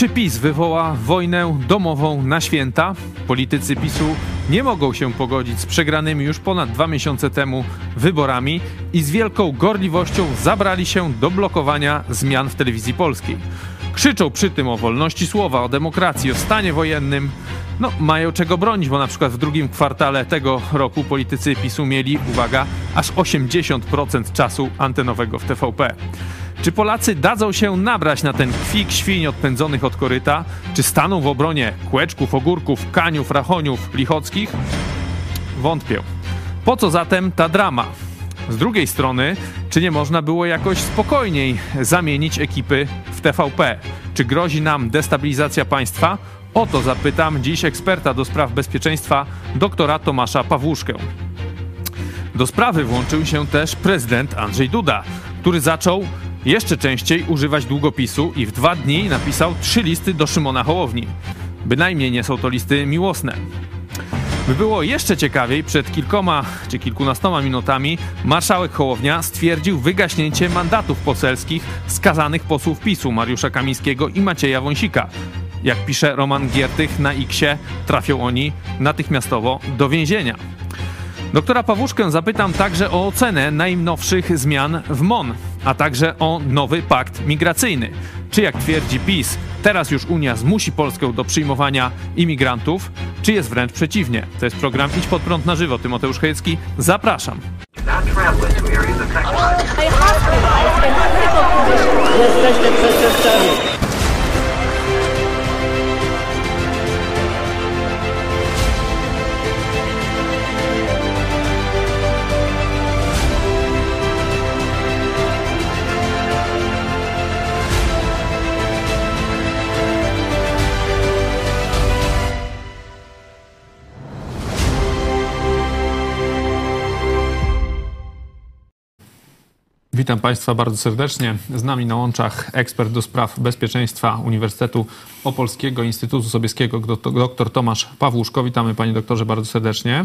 Czy PiS wywoła wojnę domową na święta? Politycy PiSu nie mogą się pogodzić z przegranymi już ponad 2 miesiące temu wyborami i z wielką gorliwością zabrali się do blokowania zmian w Telewizji Polskiej. Krzyczą przy tym o wolności słowa, o demokracji, o stanie wojennym. No, mają czego bronić, bo na przykład w drugim kwartale tego roku politycy PiSu mieli, uwaga, aż 80% czasu antenowego w TVP. Czy Polacy dadzą się nabrać na ten kwik świń odpędzonych od koryta? Czy staną w obronie Kłeczków, Ogórków, Kaniów, Rachoniów, Lichockich? Wątpię. Po co zatem ta drama? Z drugiej strony, czy nie można było jakoś spokojniej zamienić ekipy w TVP? Czy grozi nam destabilizacja państwa? O to zapytam dziś eksperta do spraw bezpieczeństwa, doktora Tomasza Pawłuszkę. Do sprawy włączył się też prezydent Andrzej Duda, który zaczął jeszcze częściej używać długopisu i w 2 dni napisał 3 listy do Szymona Hołowni. Bynajmniej nie są to listy miłosne. By było jeszcze ciekawiej, przed kilkoma czy kilkunastoma minutami marszałek Hołownia stwierdził wygaśnięcie mandatów poselskich skazanych posłów PiSu Mariusza Kamińskiego i Macieja Wąsika. Jak pisze Roman Giertych na X-ie, trafią oni natychmiastowo do więzienia. Doktora Pawłuszkę zapytam także o ocenę najnowszych zmian w MON, a także o nowy pakt migracyjny. Czy jak twierdzi PiS, teraz już Unia zmusi Polskę do przyjmowania imigrantów, czy jest wręcz przeciwnie? To jest program Idź Pod Prąd na żywo. Tymoteusz Chojecki, zapraszam. Jesteśmy przestępcami. Witam Państwa bardzo serdecznie. Z nami na łączach ekspert do spraw bezpieczeństwa Uniwersytetu Opolskiego Instytutu Sobieskiego, dr Tomasz Pawłuszko. Witamy Panie Doktorze bardzo serdecznie.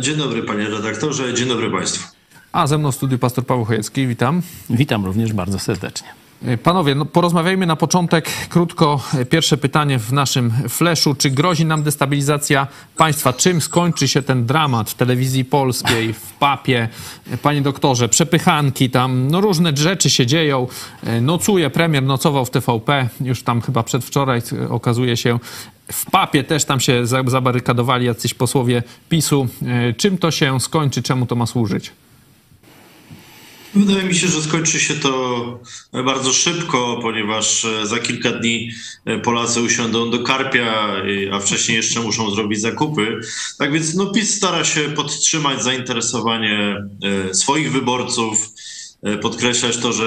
Dzień dobry Panie Redaktorze, dzień dobry Państwu. A ze mną w studiu pastor Paweł Chojecki, witam. Witam również bardzo serdecznie. Panowie, no porozmawiajmy na początek krótko. Pierwsze pytanie w naszym fleszu. Czy grozi nam destabilizacja państwa? Czym skończy się ten dramat w Telewizji Polskiej, w PAP-ie? Panie doktorze, przepychanki tam, no różne rzeczy się dzieją. Nocuje, premier nocował w TVP, już tam chyba przedwczoraj okazuje się. W PAP-ie też tam się zabarykadowali jacyś posłowie PiSu. Czym to się skończy? Czemu to ma służyć? Wydaje mi się, że skończy się to bardzo szybko, ponieważ za kilka dni Polacy usiądą do karpia, a wcześniej jeszcze muszą zrobić zakupy. Tak więc no, PiS stara się podtrzymać zainteresowanie swoich wyborców, podkreślać to, że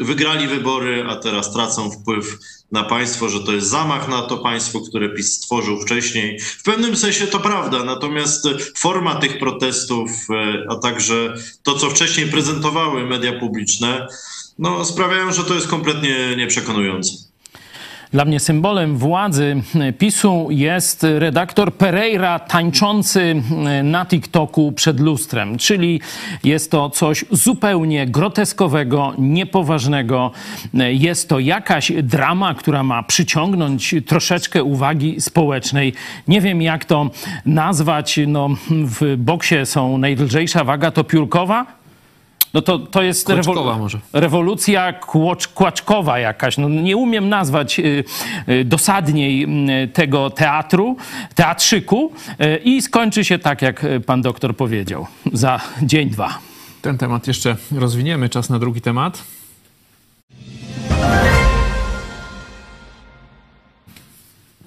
wygrali wybory, a teraz tracą wpływ na państwo, że to jest zamach na to państwo, które PiS stworzył wcześniej. W pewnym sensie to prawda, natomiast forma tych protestów, a także to, co wcześniej prezentowały media publiczne, no, sprawiają, że to jest kompletnie nieprzekonujące. Dla mnie symbolem władzy PiSu jest redaktor Pereira tańczący na TikToku przed lustrem. Czyli jest to coś zupełnie groteskowego, niepoważnego. Jest to jakaś drama, która ma przyciągnąć troszeczkę uwagi społecznej. Nie wiem, jak to nazwać. No, w boksie są najlżejsza waga to piórkowa. No to jest rewolucja kłaczkowa jakaś. No nie umiem nazwać dosadniej tego teatrzyku i skończy się tak, jak pan doktor powiedział, za dzień, dwa. Ten temat jeszcze rozwiniemy. Czas na drugi temat.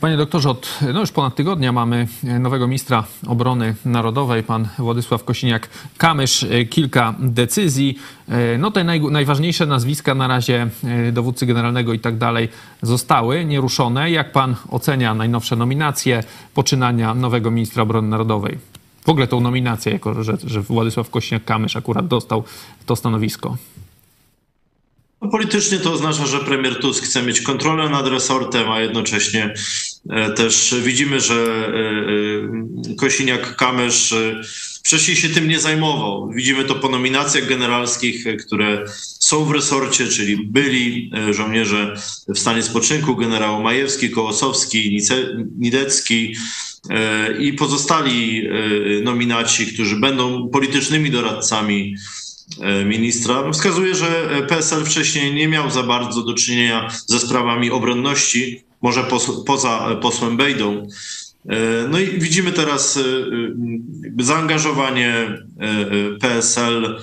Panie doktorze, od już ponad tygodnia mamy nowego ministra obrony narodowej, pan Władysław Kosiniak-Kamysz. Kilka decyzji. No te najważniejsze nazwiska na razie dowódcy generalnego i tak dalej zostały nieruszone. Jak pan ocenia najnowsze nominacje, poczynania nowego ministra obrony narodowej? W ogóle tą nominację, jako że Władysław Kosiniak-Kamysz akurat dostał to stanowisko. Politycznie to oznacza, że premier Tusk chce mieć kontrolę nad resortem, a jednocześnie też widzimy, że Kosiniak-Kamysz wcześniej się tym nie zajmował. Widzimy to po nominacjach generalskich, które są w resorcie, czyli byli żołnierze w stanie spoczynku, generał Majewski, Kołosowski, Nidecki i pozostali nominaci, którzy będą politycznymi doradcami ministra. Wskazuje, że PSL wcześniej nie miał za bardzo do czynienia ze sprawami obronności, może poza posłem Bejdą. No i widzimy teraz zaangażowanie PSL,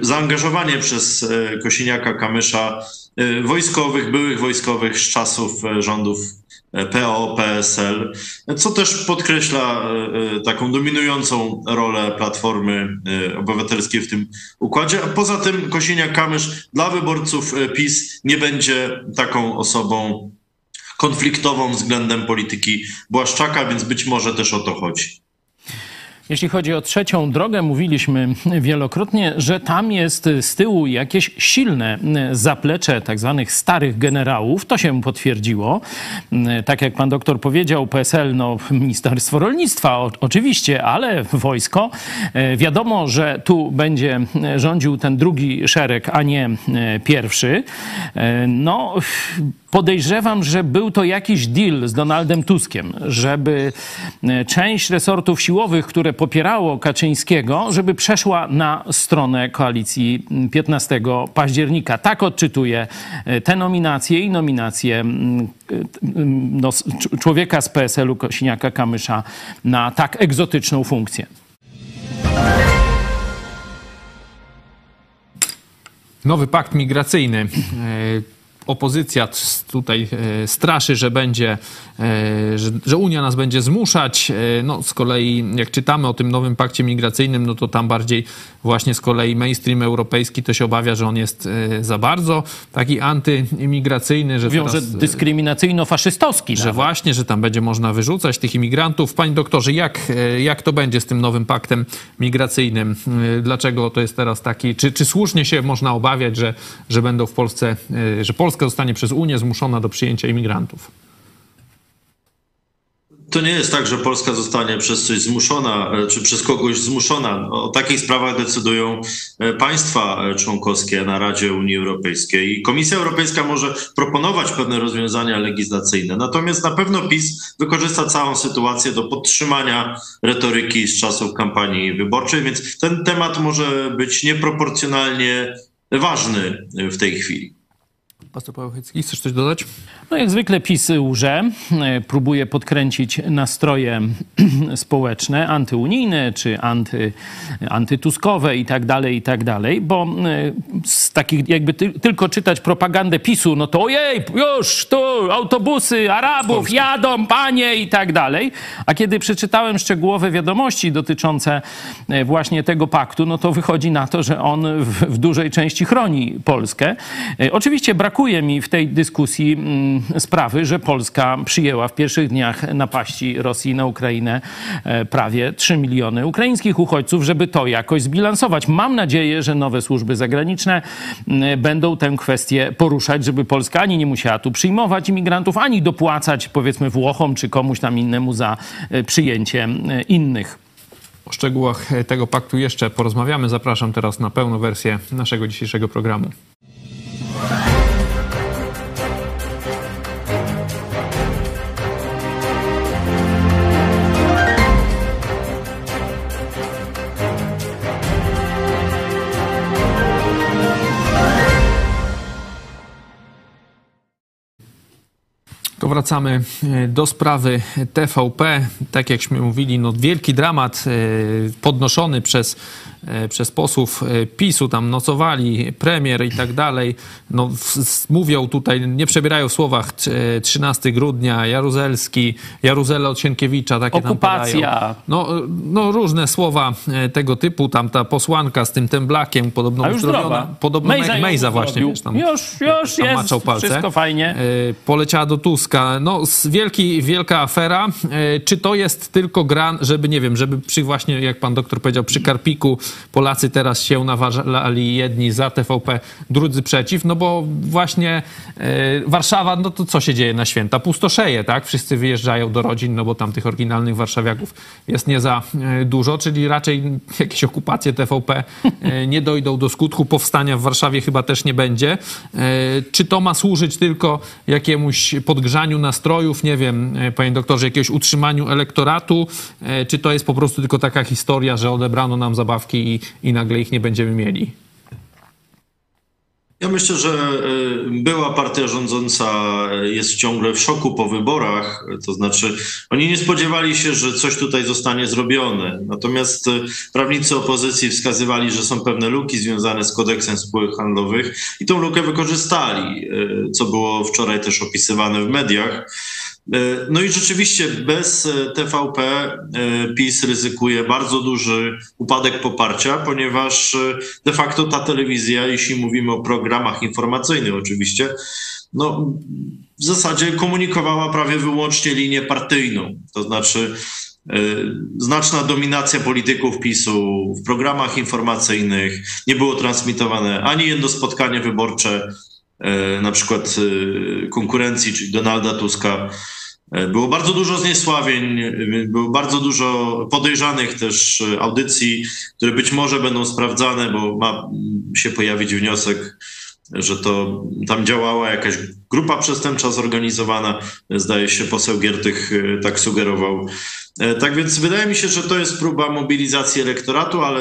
zaangażowanie przez Kosiniaka-Kamysza wojskowych, byłych wojskowych z czasów rządów PO-PSL, co też podkreśla taką dominującą rolę Platformy Obywatelskiej w tym układzie. A poza tym Kosiniak-Kamysz dla wyborców PiS nie będzie taką osobą konfliktową względem polityki Błaszczaka, więc być może też o to chodzi. Jeśli chodzi o trzecią drogę, mówiliśmy wielokrotnie, że tam jest z tyłu jakieś silne zaplecze tak zwanych starych generałów. To się potwierdziło. Tak jak pan doktor powiedział, PSL, no Ministerstwo Rolnictwa oczywiście, ale wojsko. Wiadomo, że tu będzie rządził ten drugi szereg, a nie pierwszy. No, podejrzewam, że był to jakiś deal z Donaldem Tuskiem, żeby część resortów siłowych, które popierało Kaczyńskiego, żeby przeszła na stronę koalicji 15 października. Tak odczytuję te nominacje i nominacje no, człowieka z PSL-u Kosiniaka-Kamysza na tak egzotyczną funkcję. Nowy pakt migracyjny. Opozycja tutaj straszy, że będzie, że Unia nas będzie zmuszać. No, z kolei jak czytamy o tym nowym pakcie migracyjnym, no to tam bardziej właśnie z kolei mainstream europejski to się obawia, że on jest za bardzo taki antyimigracyjny. Że mówią, teraz, że dyskryminacyjno-faszystowski. Że nawet właśnie, że tam będzie można wyrzucać tych imigrantów. Panie doktorze, jak to będzie z tym nowym paktem migracyjnym? Dlaczego to jest teraz taki? Czy słusznie się można obawiać, że będą w Polsce, że Polska zostanie przez Unię zmuszona do przyjęcia imigrantów? To nie jest tak, że Polska zostanie przez coś zmuszona, czy przez kogoś zmuszona. O takich sprawach decydują państwa członkowskie na Radzie Unii Europejskiej. I Komisja Europejska może proponować pewne rozwiązania legislacyjne. Natomiast na pewno PiS wykorzysta całą sytuację do podtrzymania retoryki z czasów kampanii wyborczej, więc ten temat może być nieproporcjonalnie ważny w tej chwili. Pastor Paweł Chycki, chcesz coś dodać? No jak zwykle PiS łże, próbuje podkręcić nastroje społeczne, antyunijne czy antytuskowe i tak dalej, bo z takich jakby tylko czytać propagandę PiS-u, no to ojej, już tu autobusy Arabów jadą, panie i tak dalej. A kiedy przeczytałem szczegółowe wiadomości dotyczące właśnie tego paktu, no to wychodzi na to, że on w dużej części chroni Polskę. Oczywiście brakuje mi w tej dyskusji sprawy, że Polska przyjęła w pierwszych dniach napaści Rosji na Ukrainę prawie 3 miliony ukraińskich uchodźców, żeby to jakoś zbilansować. Mam nadzieję, że nowe służby zagraniczne będą tę kwestię poruszać, żeby Polska ani nie musiała tu przyjmować imigrantów, ani dopłacać powiedzmy Włochom czy komuś tam innemu za przyjęcie innych. O szczegółach tego paktu jeszcze porozmawiamy. Zapraszam teraz na pełną wersję naszego dzisiejszego programu. Wracamy do sprawy TVP. Tak jakśmy mówili, no wielki dramat podnoszony przez posłów PiS-u, tam nocowali premier i tak dalej. No, mówią tutaj, nie przebierają w słowach, 13 grudnia, Jaruzelski, Jaruzela od Sienkiewicza, takie okupacja tam padają. No różne słowa tego typu, tam ta posłanka z tym temblakiem, podobno uzdrowiona. Podobno Mejza właśnie, wiesz, tam, już tam jest, maczał palce. Wszystko fajnie. Poleciała do Tuska, No, wielka afera. Czy to jest tylko gran, żeby, nie wiem, żeby właśnie, jak pan doktor powiedział, przy Karpiku Polacy teraz się naważali jedni za TVP, drudzy przeciw, no bo właśnie Warszawa, no to co się dzieje na święta? Pustoszeje, tak? Wszyscy wyjeżdżają do rodzin, no bo tam tych oryginalnych warszawiaków jest nie za dużo, czyli raczej jakieś okupacje TVP nie dojdą do skutku, powstania w Warszawie chyba też nie będzie. Czy to ma służyć tylko jakiemuś podgrzaniu nastrojów, nie wiem, panie doktorze, jakiegoś utrzymaniu elektoratu, czy to jest po prostu tylko taka historia, że odebrano nam zabawki i nagle ich nie będziemy mieli? Ja myślę, że była partia rządząca jest ciągle w szoku po wyborach, to znaczy oni nie spodziewali się, że coś tutaj zostanie zrobione. Natomiast prawnicy opozycji wskazywali, że są pewne luki związane z kodeksem spółek handlowych i tą lukę wykorzystali, co było wczoraj też opisywane w mediach. No i rzeczywiście bez TVP PiS ryzykuje bardzo duży upadek poparcia, ponieważ de facto ta telewizja, jeśli mówimy o programach informacyjnych oczywiście, no w zasadzie komunikowała prawie wyłącznie linię partyjną, to znaczy znaczna dominacja polityków PiS-u w programach informacyjnych, nie było transmitowane ani jedno spotkanie wyborcze, na przykład konkurencji, czyli Donalda Tuska. Było bardzo dużo zniesławień, było bardzo dużo podejrzanych też audycji, które być może będą sprawdzane, bo ma się pojawić wniosek, że to tam działała jakaś grupa przestępcza zorganizowana. Zdaje się, poseł Giertych tak sugerował. Tak więc wydaje mi się, że to jest próba mobilizacji elektoratu, ale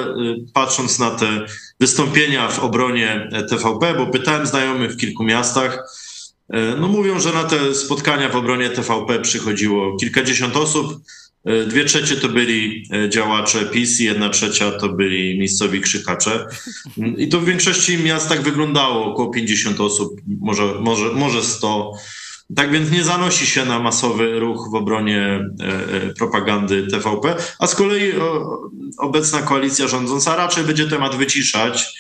patrząc na te wystąpienia w obronie TVP, bo pytałem znajomych w kilku miastach, no mówią, że na te spotkania w obronie TVP przychodziło kilkadziesiąt osób, 2/3 to byli działacze PiS i 1/3 to byli miejscowi krzykacze. I to w większości miast tak wyglądało, około 50 osób, może 100. Tak więc nie zanosi się na masowy ruch w obronie propagandy TVP, a z kolei obecna koalicja rządząca raczej będzie temat wyciszać.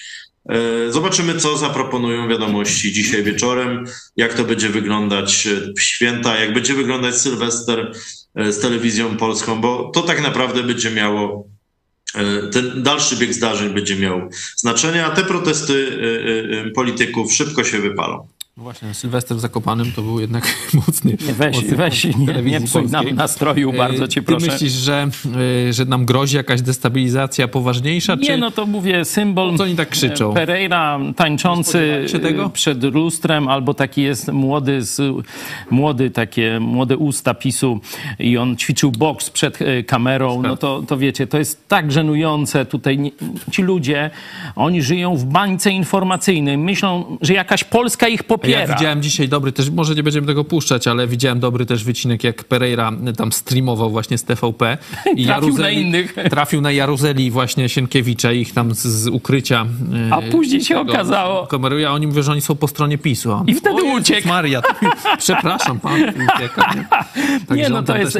Zobaczymy, co zaproponują Wiadomości dzisiaj wieczorem, jak to będzie wyglądać w święta, jak będzie wyglądać Sylwester z Telewizją Polską, bo to tak naprawdę będzie miało, ten dalszy bieg zdarzeń będzie miał znaczenie, a te protesty polityków szybko się wypalą. Właśnie, Sylwester w Zakopanem to był jednak mocny... Weź nie psuj nam nastroju, bardzo cię proszę. Ty myślisz, że nam grozi jakaś destabilizacja poważniejsza? Nie, czy... no to mówię, symbol... Co oni tak krzyczą? Pereira tańczący przed lustrem, albo taki jest młode usta PiS-u i on ćwiczył boks przed kamerą. No to wiecie, to jest tak żenujące tutaj. Ci ludzie, oni żyją w bańce informacyjnej. Myślą, że jakaś Polska ich popiera. Ja widziałem dzisiaj dobry też, może nie będziemy tego puszczać, ale widziałem dobry też wycinek, jak Pereira tam streamował właśnie z TVP. I trafił na Jaruzeli właśnie Sienkiewicza ich tam z ukrycia. A później się okazało. Kameruje, a oni mówią, że oni są po stronie PiS-u. I wtedy uciekł. Maria, przepraszam, pan ucieka. Nie, no to jest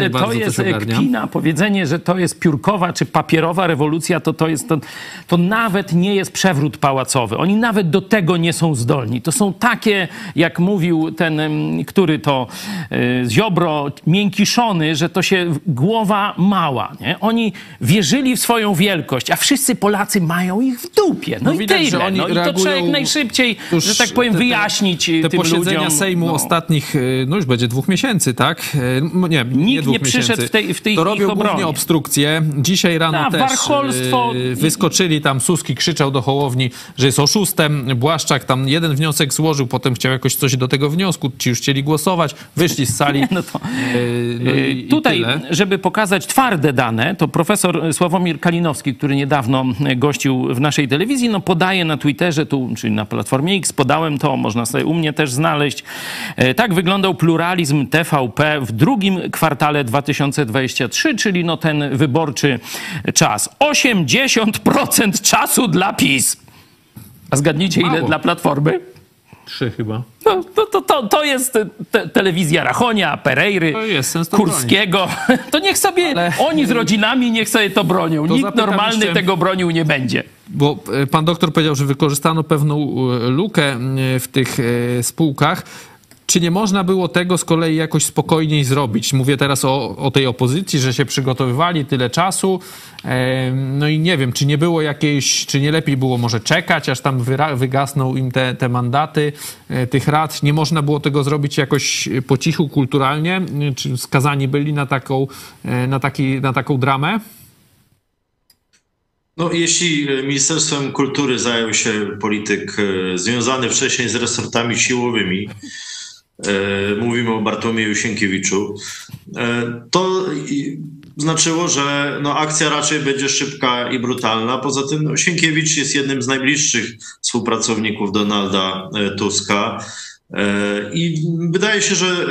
kpina. Powiedzenie, że to jest piórkowa czy papierowa rewolucja, to nawet nie jest przewrót pałacowy. Oni nawet do tego nie są zdolni. To są takie, jak mówił ten, który to Ziobro, miękiszony, że to się głowa mała, nie? Oni wierzyli w swoją wielkość, a wszyscy Polacy mają ich w dupie. No i widać, tyle. Że oni reagują, to trzeba jak najszybciej, że tak powiem, wyjaśnić tym ludziom. Te posiedzenia Sejmu ostatnich, no już będzie 2 miesięcy, tak? Nie, nikt nie przyszedł w tej to robią obronie. Głównie obstrukcje. Dzisiaj rano też warcholstwo. Wyskoczyli tam, Suski krzyczał do Hołowni, że jest oszustem. Błaszczak tam jeden wniosek złożył, potem chciał jakoś coś do tego wniosku, ci już chcieli głosować, wyszli z sali. Tutaj, żeby pokazać twarde dane, to profesor Sławomir Kalinowski, który niedawno gościł w naszej telewizji, no podaje na Twitterze, tu, czyli na platformie X, podałem to, można sobie u mnie też znaleźć. Tak wyglądał pluralizm TVP w drugim kwartale 2023, czyli no ten wyborczy czas. 80% czasu dla PiS. A zgadnijcie, ile dla Platformy? 3 chyba. No, to jest telewizja Rachonia, Perejry, Kurskiego. To niech sobie oni z rodzinami niech sobie to bronią. Nikt normalny tego bronił nie będzie. Bo pan doktor powiedział, że wykorzystano pewną lukę w tych spółkach. Czy nie można było tego z kolei jakoś spokojniej zrobić? Mówię teraz o tej opozycji, że się przygotowywali tyle czasu. No i nie wiem, czy nie było jakiejś, czy nie lepiej było może czekać, aż tam wygasną im te mandaty tych rad. Nie można było tego zrobić jakoś po cichu, kulturalnie? Czy skazani byli na taką dramę? No, jeśli Ministerstwem Kultury zajął się polityk związany wcześniej z resortami siłowymi, mówimy o Bartłomieju Sienkiewiczu, to znaczyło, że no, akcja raczej będzie szybka i brutalna. Poza tym no, Sienkiewicz jest jednym z najbliższych współpracowników Donalda Tuska i wydaje się, że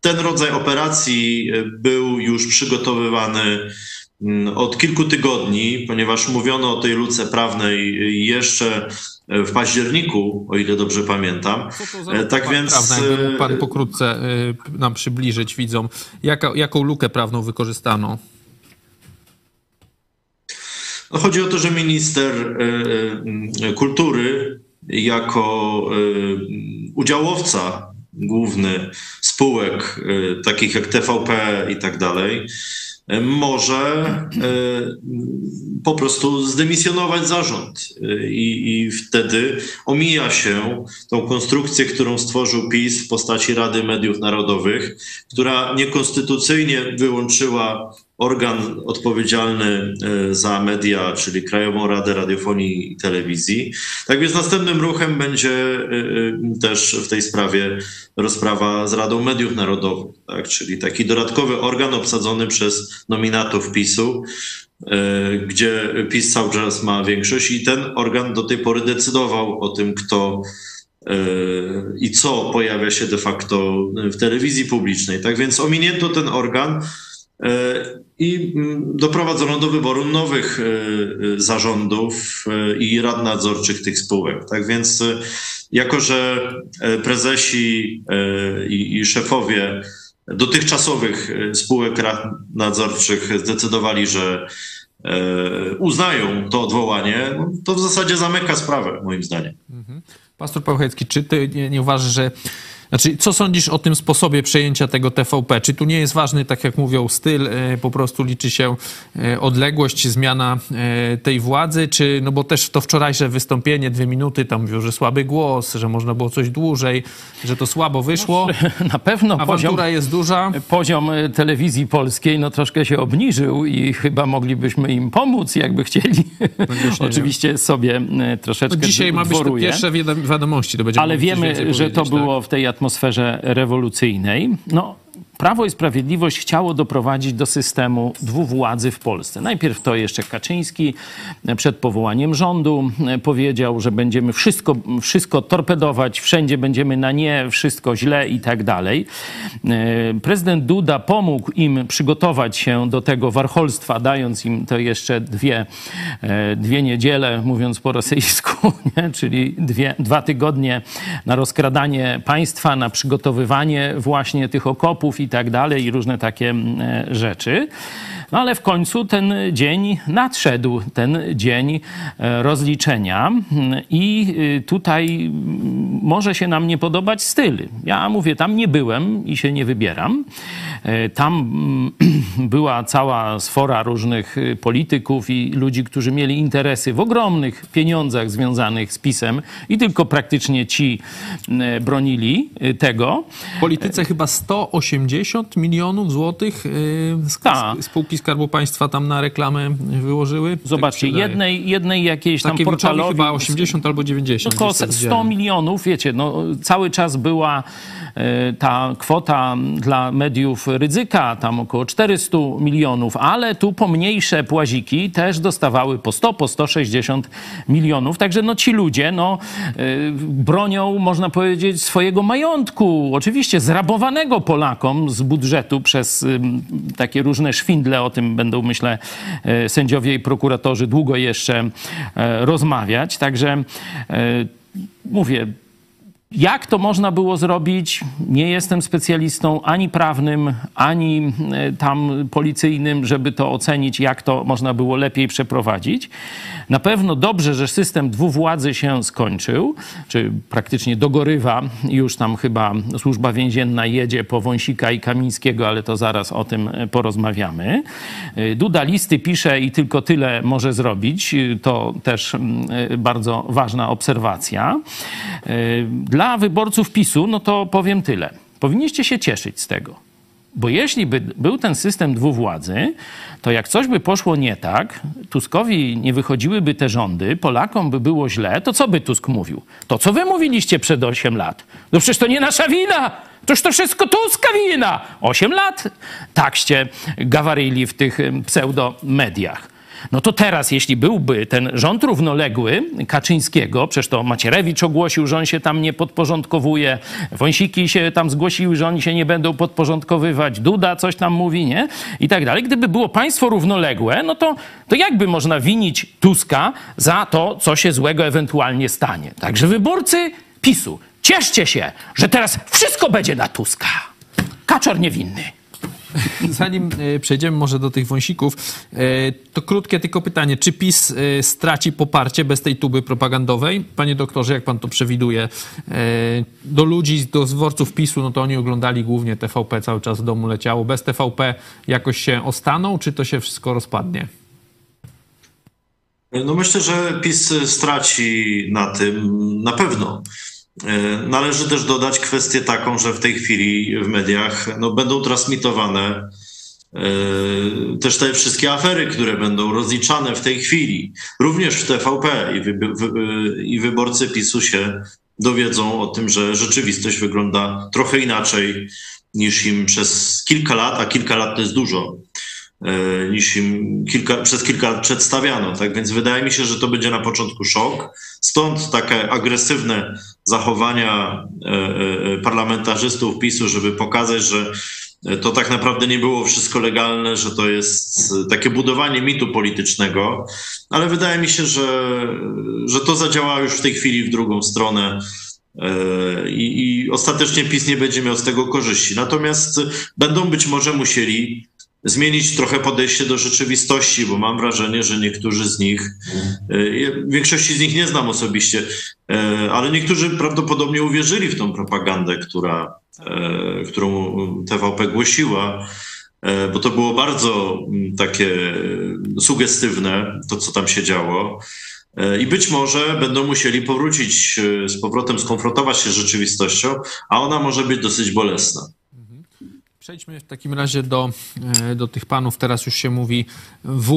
ten rodzaj operacji był już przygotowywany od kilku tygodni, ponieważ mówiono o tej luce prawnej jeszcze w październiku, o ile dobrze pamiętam. Tak więc... Mógł pan pokrótce nam przybliżyć widzom, jaką lukę prawną wykorzystano? No, chodzi o to, że minister kultury jako udziałowca główny spółek takich jak TVP i tak dalej, może po prostu zdemisjonować zarząd i wtedy omija się tą konstrukcję, którą stworzył PiS w postaci Rady Mediów Narodowych, która niekonstytucyjnie wyłączyła organ odpowiedzialny za media, czyli Krajową Radę Radiofonii i Telewizji. Tak więc następnym ruchem będzie też w tej sprawie rozprawa z Radą Mediów Narodowych, tak? Czyli taki dodatkowy organ obsadzony przez nominatów PiS-u, gdzie PiS cały czas ma większość i ten organ do tej pory decydował o tym, kto i co pojawia się de facto w telewizji publicznej. Tak więc ominięto ten organ i doprowadzono do wyboru nowych zarządów i rad nadzorczych tych spółek. Tak więc jako, że prezesi i szefowie dotychczasowych spółek rad nadzorczych zdecydowali, że uznają to odwołanie, to w zasadzie zamyka sprawę, moim zdaniem. Pastor Pawchecki, czy ty nie uważasz, że... Znaczy, co sądzisz o tym sposobie przejęcia tego TVP? Czy tu nie jest ważny, tak jak mówią, styl, po prostu liczy się odległość, zmiana tej władzy? Czy, no bo też to wczorajsze wystąpienie, 2 minuty, tam mówią, że słaby głos, że można było coś dłużej, że to słabo wyszło. Na pewno awantura jest duża. Poziom telewizji polskiej no troszkę się obniżył i chyba moglibyśmy im pomóc, jakby chcieli. Oczywiście sobie troszeczkę no dzisiaj ma być to pierwsze wiadomości. To będzie ale wiemy, że to było tak? W tej atmosferze rewolucyjnej. No, Prawo i Sprawiedliwość chciało doprowadzić do systemu dwuwładzy w Polsce. Najpierw to jeszcze Kaczyński przed powołaniem rządu powiedział, że będziemy wszystko torpedować, wszędzie będziemy na nie, wszystko źle i tak dalej. Prezydent Duda pomógł im przygotować się do tego warcholstwa, dając im to jeszcze dwie niedziele, mówiąc po rosyjsku, nie? Czyli 2 tygodnie na rozkradanie państwa, na przygotowywanie właśnie tych okopów i tak dalej i różne takie rzeczy. No ale w końcu ten dzień nadszedł, ten dzień rozliczenia i tutaj może się nam nie podobać styl. Ja mówię, tam nie byłem i się nie wybieram. Tam była cała sfora różnych polityków i ludzi, którzy mieli interesy w ogromnych pieniądzach związanych z PiS-em i tylko praktycznie ci bronili tego. W polityce chyba 180 milionów złotych spółki Skarbu Państwa tam na reklamę wyłożyły. Zobaczcie, tak jednej jakiejś tam portalowej... chyba 80 albo 90. Tylko 100 milionów, wiecie, no, cały czas była ta kwota dla mediów Rydzyka, tam około 400 milionów, ale tu pomniejsze płaziki też dostawały po 100, po 160 milionów. Także no, ci ludzie no, bronią, można powiedzieć, swojego majątku, oczywiście zrabowanego Polakom z budżetu przez takie różne szwindle, o tym będą, myślę, sędziowie i prokuratorzy długo jeszcze rozmawiać. Także mówię, Jak to można było zrobić? Nie jestem specjalistą ani prawnym, ani tam policyjnym, żeby to ocenić, jak to można było lepiej przeprowadzić. Na pewno dobrze, że system dwuwładzy się skończył, czy praktycznie dogorywa. Już tam chyba Służba Więzienna jedzie po Wąsika i Kamińskiego, ale to zaraz o tym porozmawiamy. Duda listy pisze i tylko tyle może zrobić. To też bardzo ważna obserwacja. Dla wyborców PiSu, no to powiem tyle. Powinniście się cieszyć z tego. Bo jeśli by był ten system dwuwładzy, to jak coś by poszło nie tak, Tuskowi nie wychodziłyby te rządy, Polakom by było źle, to co by Tusk mówił? To, co wy mówiliście przed 8 lat. No przecież to nie nasza wina! Toż to wszystko Tuska wina! 8 lat takście gawaryli w tych pseudomediach. No to teraz, jeśli byłby ten rząd równoległy Kaczyńskiego, przecież to Macierewicz ogłosił, że on się tam nie podporządkowuje, Wąsiki się tam zgłosiły, że oni się nie będą podporządkowywać, Duda coś tam mówi, nie? I tak dalej. Gdyby było państwo równoległe, no to jakby można winić Tuska za to, co się złego ewentualnie stanie. Także wyborcy PiSu, cieszcie się, że teraz wszystko będzie na Tuska. Kaczor niewinny. Zanim przejdziemy może do tych Wąsików, to krótkie tylko pytanie. Czy PiS straci poparcie bez tej tuby propagandowej? Panie doktorze, jak pan to przewiduje? Do ludzi, do wyborców PiSu, no to oni oglądali głównie TVP, cały czas w domu leciało. Bez TVP jakoś się ostaną, czy to się wszystko rozpadnie? No myślę, że PiS straci na tym na pewno. Należy też dodać kwestię taką, że w tej chwili w mediach będą transmitowane też te wszystkie afery, które będą rozliczane w tej chwili, również w TVP i wyborcy PiSu się dowiedzą o tym, że rzeczywistość wygląda trochę inaczej niż im przez kilka lat, a kilka lat to jest dużo, niż im przez kilka lat przedstawiano. Tak więc wydaje mi się, że to będzie na początku szok. Stąd takie agresywne zachowania parlamentarzystów PiSu, żeby pokazać, że to tak naprawdę nie było wszystko legalne, że to jest takie budowanie mitu politycznego. Ale wydaje mi się, że to zadziała już w tej chwili w drugą stronę. I ostatecznie PiS nie będzie miał z tego korzyści. Natomiast będą być może musieli zmienić trochę podejście do rzeczywistości, bo mam wrażenie, że niektórzy z nich, większości z nich nie znam osobiście, ale niektórzy prawdopodobnie uwierzyli w tą propagandę, którą TVP głosiła, bo to było bardzo takie sugestywne, to co tam się działo. I być może będą musieli powrócić z powrotem, skonfrontować się z rzeczywistością, a ona może być dosyć bolesna. Przejdźmy w takim razie do tych panów, teraz już się mówi W,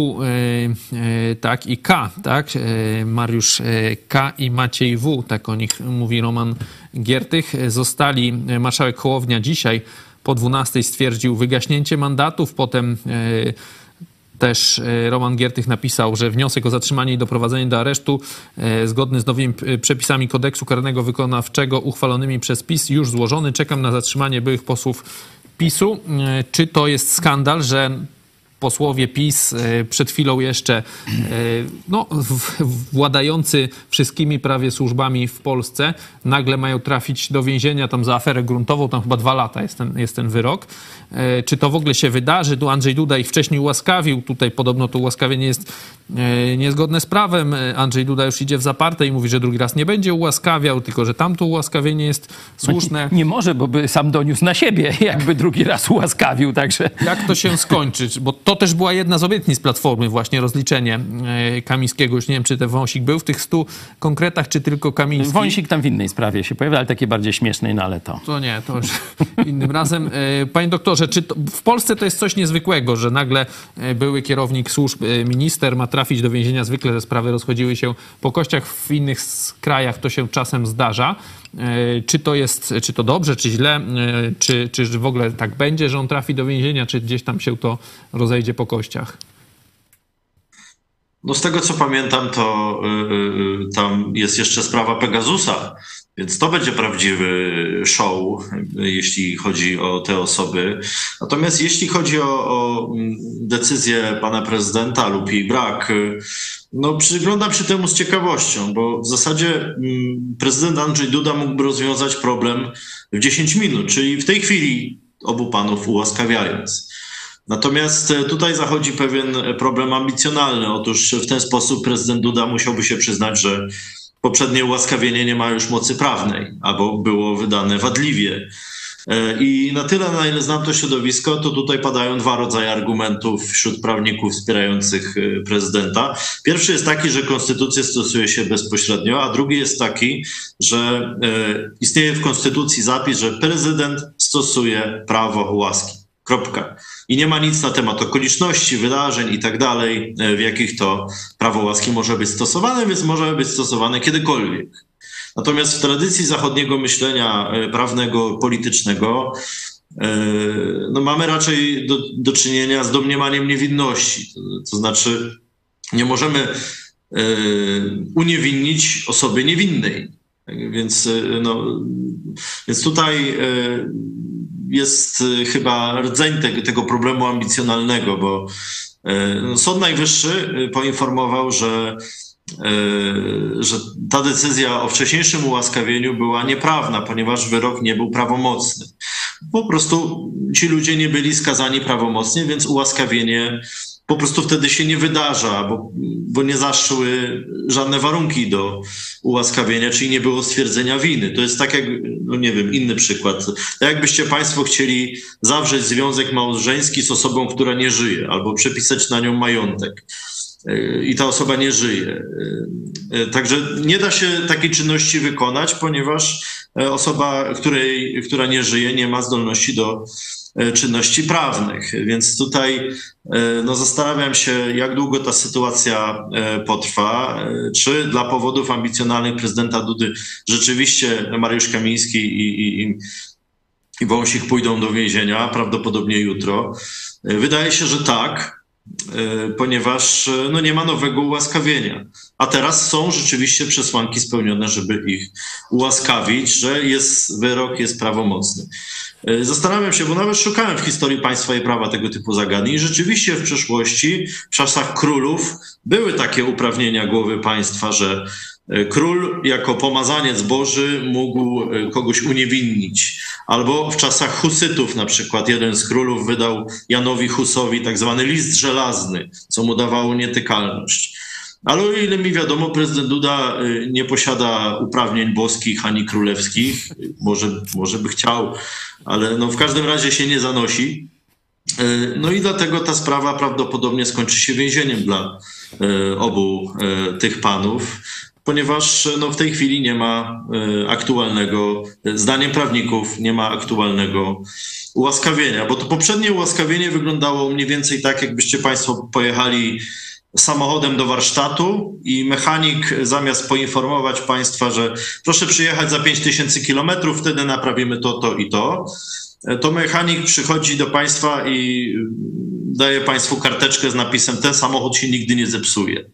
tak, i K, tak, Mariusz K i Maciej W, tak o nich mówi Roman Giertych. Zostali, marszałek Hołownia dzisiaj po 12 stwierdził wygaśnięcie mandatów, potem też Roman Giertych napisał, że wniosek o zatrzymanie i doprowadzenie do aresztu zgodny z nowymi przepisami kodeksu karnego wykonawczego uchwalonymi przez PiS już złożony, czekam na zatrzymanie byłych posłów PiSu. Czy to jest skandal, że posłowie PiS przed chwilą jeszcze władający wszystkimi prawie służbami w Polsce nagle mają trafić do więzienia tam za aferę gruntową, tam chyba 2 lata jest ten wyrok. Czy to w ogóle się wydarzy? Tu Andrzej Duda ich wcześniej ułaskawił, tutaj podobno to ułaskawienie jest niezgodne z prawem. Andrzej Duda już idzie w zaparte i mówi, że drugi raz nie będzie ułaskawiał, tylko że tamto ułaskawienie jest słuszne. Nie może, bo by sam doniósł na siebie, jakby drugi raz ułaskawił, także... Jak to się skończy? Bo to też była jedna z obietnic Platformy, właśnie rozliczenie Kamińskiego. Już nie wiem, czy ten Wąsik był w tych 100 konkretach, czy tylko Kamiński. Wąsik tam w innej sprawie się pojawia, ale takie bardziej śmiesznej, no ale to... To nie, to już innym razem. Panie doktorze, czy w Polsce to jest coś niezwykłego, że nagle były kierownik służb, minister ma trafić do więzienia? Zwykle te sprawy rozchodziły się po kościach. W innych krajach to się czasem zdarza. Czy to dobrze, czy źle, czy w ogóle tak będzie, że on trafi do więzienia, czy gdzieś tam się to rozejdzie po kościach? No z tego, co pamiętam, to tam jest jeszcze sprawa Pegasusa, więc to będzie prawdziwy show, jeśli chodzi o te osoby. Natomiast jeśli chodzi o decyzję pana prezydenta lub jej brak, No, przyglądam się temu z ciekawością, bo w zasadzie prezydent Andrzej Duda mógłby rozwiązać problem w 10 minut, czyli w tej chwili obu panów ułaskawiając. Natomiast tutaj zachodzi pewien problem ambicjonalny. Otóż w ten sposób prezydent Duda musiałby się przyznać, że poprzednie ułaskawienie nie ma już mocy prawnej albo było wydane wadliwie. I na tyle, na ile znam to środowisko, to tutaj padają dwa rodzaje argumentów wśród prawników wspierających prezydenta. Pierwszy jest taki, że konstytucję stosuje się bezpośrednio, a drugi jest taki, że istnieje w konstytucji zapis, że prezydent stosuje prawo łaski. Kropka. I nie ma nic na temat okoliczności, wydarzeń i tak dalej, w jakich to prawo łaski może być stosowane, więc może być stosowane kiedykolwiek. Natomiast w tradycji zachodniego myślenia prawnego, politycznego no mamy raczej do czynienia z domniemaniem niewinności. To znaczy nie możemy uniewinnić osoby niewinnej. Więc, no, więc tutaj jest chyba rdzeń tego problemu ambicjonalnego, bo Sąd Najwyższy poinformował, że ta decyzja o wcześniejszym ułaskawieniu była nieprawna, ponieważ wyrok nie był prawomocny. Po prostu ci ludzie nie byli skazani prawomocnie, więc ułaskawienie po prostu wtedy się nie wydarza, bo nie zaszły żadne warunki do ułaskawienia, czyli nie było stwierdzenia winy. To jest tak jak, no nie wiem, inny przykład. Tak jakbyście państwo chcieli zawrzeć związek małżeński z osobą, która nie żyje, albo przepisać na nią majątek. I ta osoba nie żyje. Także nie da się takiej czynności wykonać, ponieważ osoba, która nie żyje, nie ma zdolności do czynności prawnych. Więc tutaj no, zastanawiam się, jak długo ta sytuacja potrwa. Czy dla powodów ambicjonalnych prezydenta Dudy rzeczywiście Mariusz Kamiński i Wąsik pójdą do więzienia, prawdopodobnie jutro? Wydaje się, że tak. Ponieważ no, nie ma nowego ułaskawienia. A teraz są rzeczywiście przesłanki spełnione, żeby ich ułaskawić, że jest wyrok, jest prawomocny. Zastanawiam się, bo nawet szukałem w historii państwa i prawa tego typu zagadnień i rzeczywiście w przeszłości, w czasach królów, były takie uprawnienia głowy państwa, że król jako pomazaniec Boży mógł kogoś uniewinnić. Albo w czasach husytów na przykład jeden z królów wydał Janowi Husowi tak zwany list żelazny, co mu dawało nietykalność. Ale o ile mi wiadomo, prezydent Duda nie posiada uprawnień boskich ani królewskich. Może by chciał, ale no w każdym razie się nie zanosi. No i dlatego ta sprawa prawdopodobnie skończy się więzieniem dla obu tych panów. Ponieważ no, w tej chwili nie ma aktualnego, zdaniem prawników, nie ma aktualnego ułaskawienia. Bo to poprzednie ułaskawienie wyglądało mniej więcej tak, jakbyście państwo pojechali samochodem do warsztatu i mechanik zamiast poinformować państwa, że proszę przyjechać za 5000 kilometrów, wtedy naprawimy to, to i to, to mechanik przychodzi do państwa i daje państwu karteczkę z napisem: ten samochód się nigdy nie zepsuje.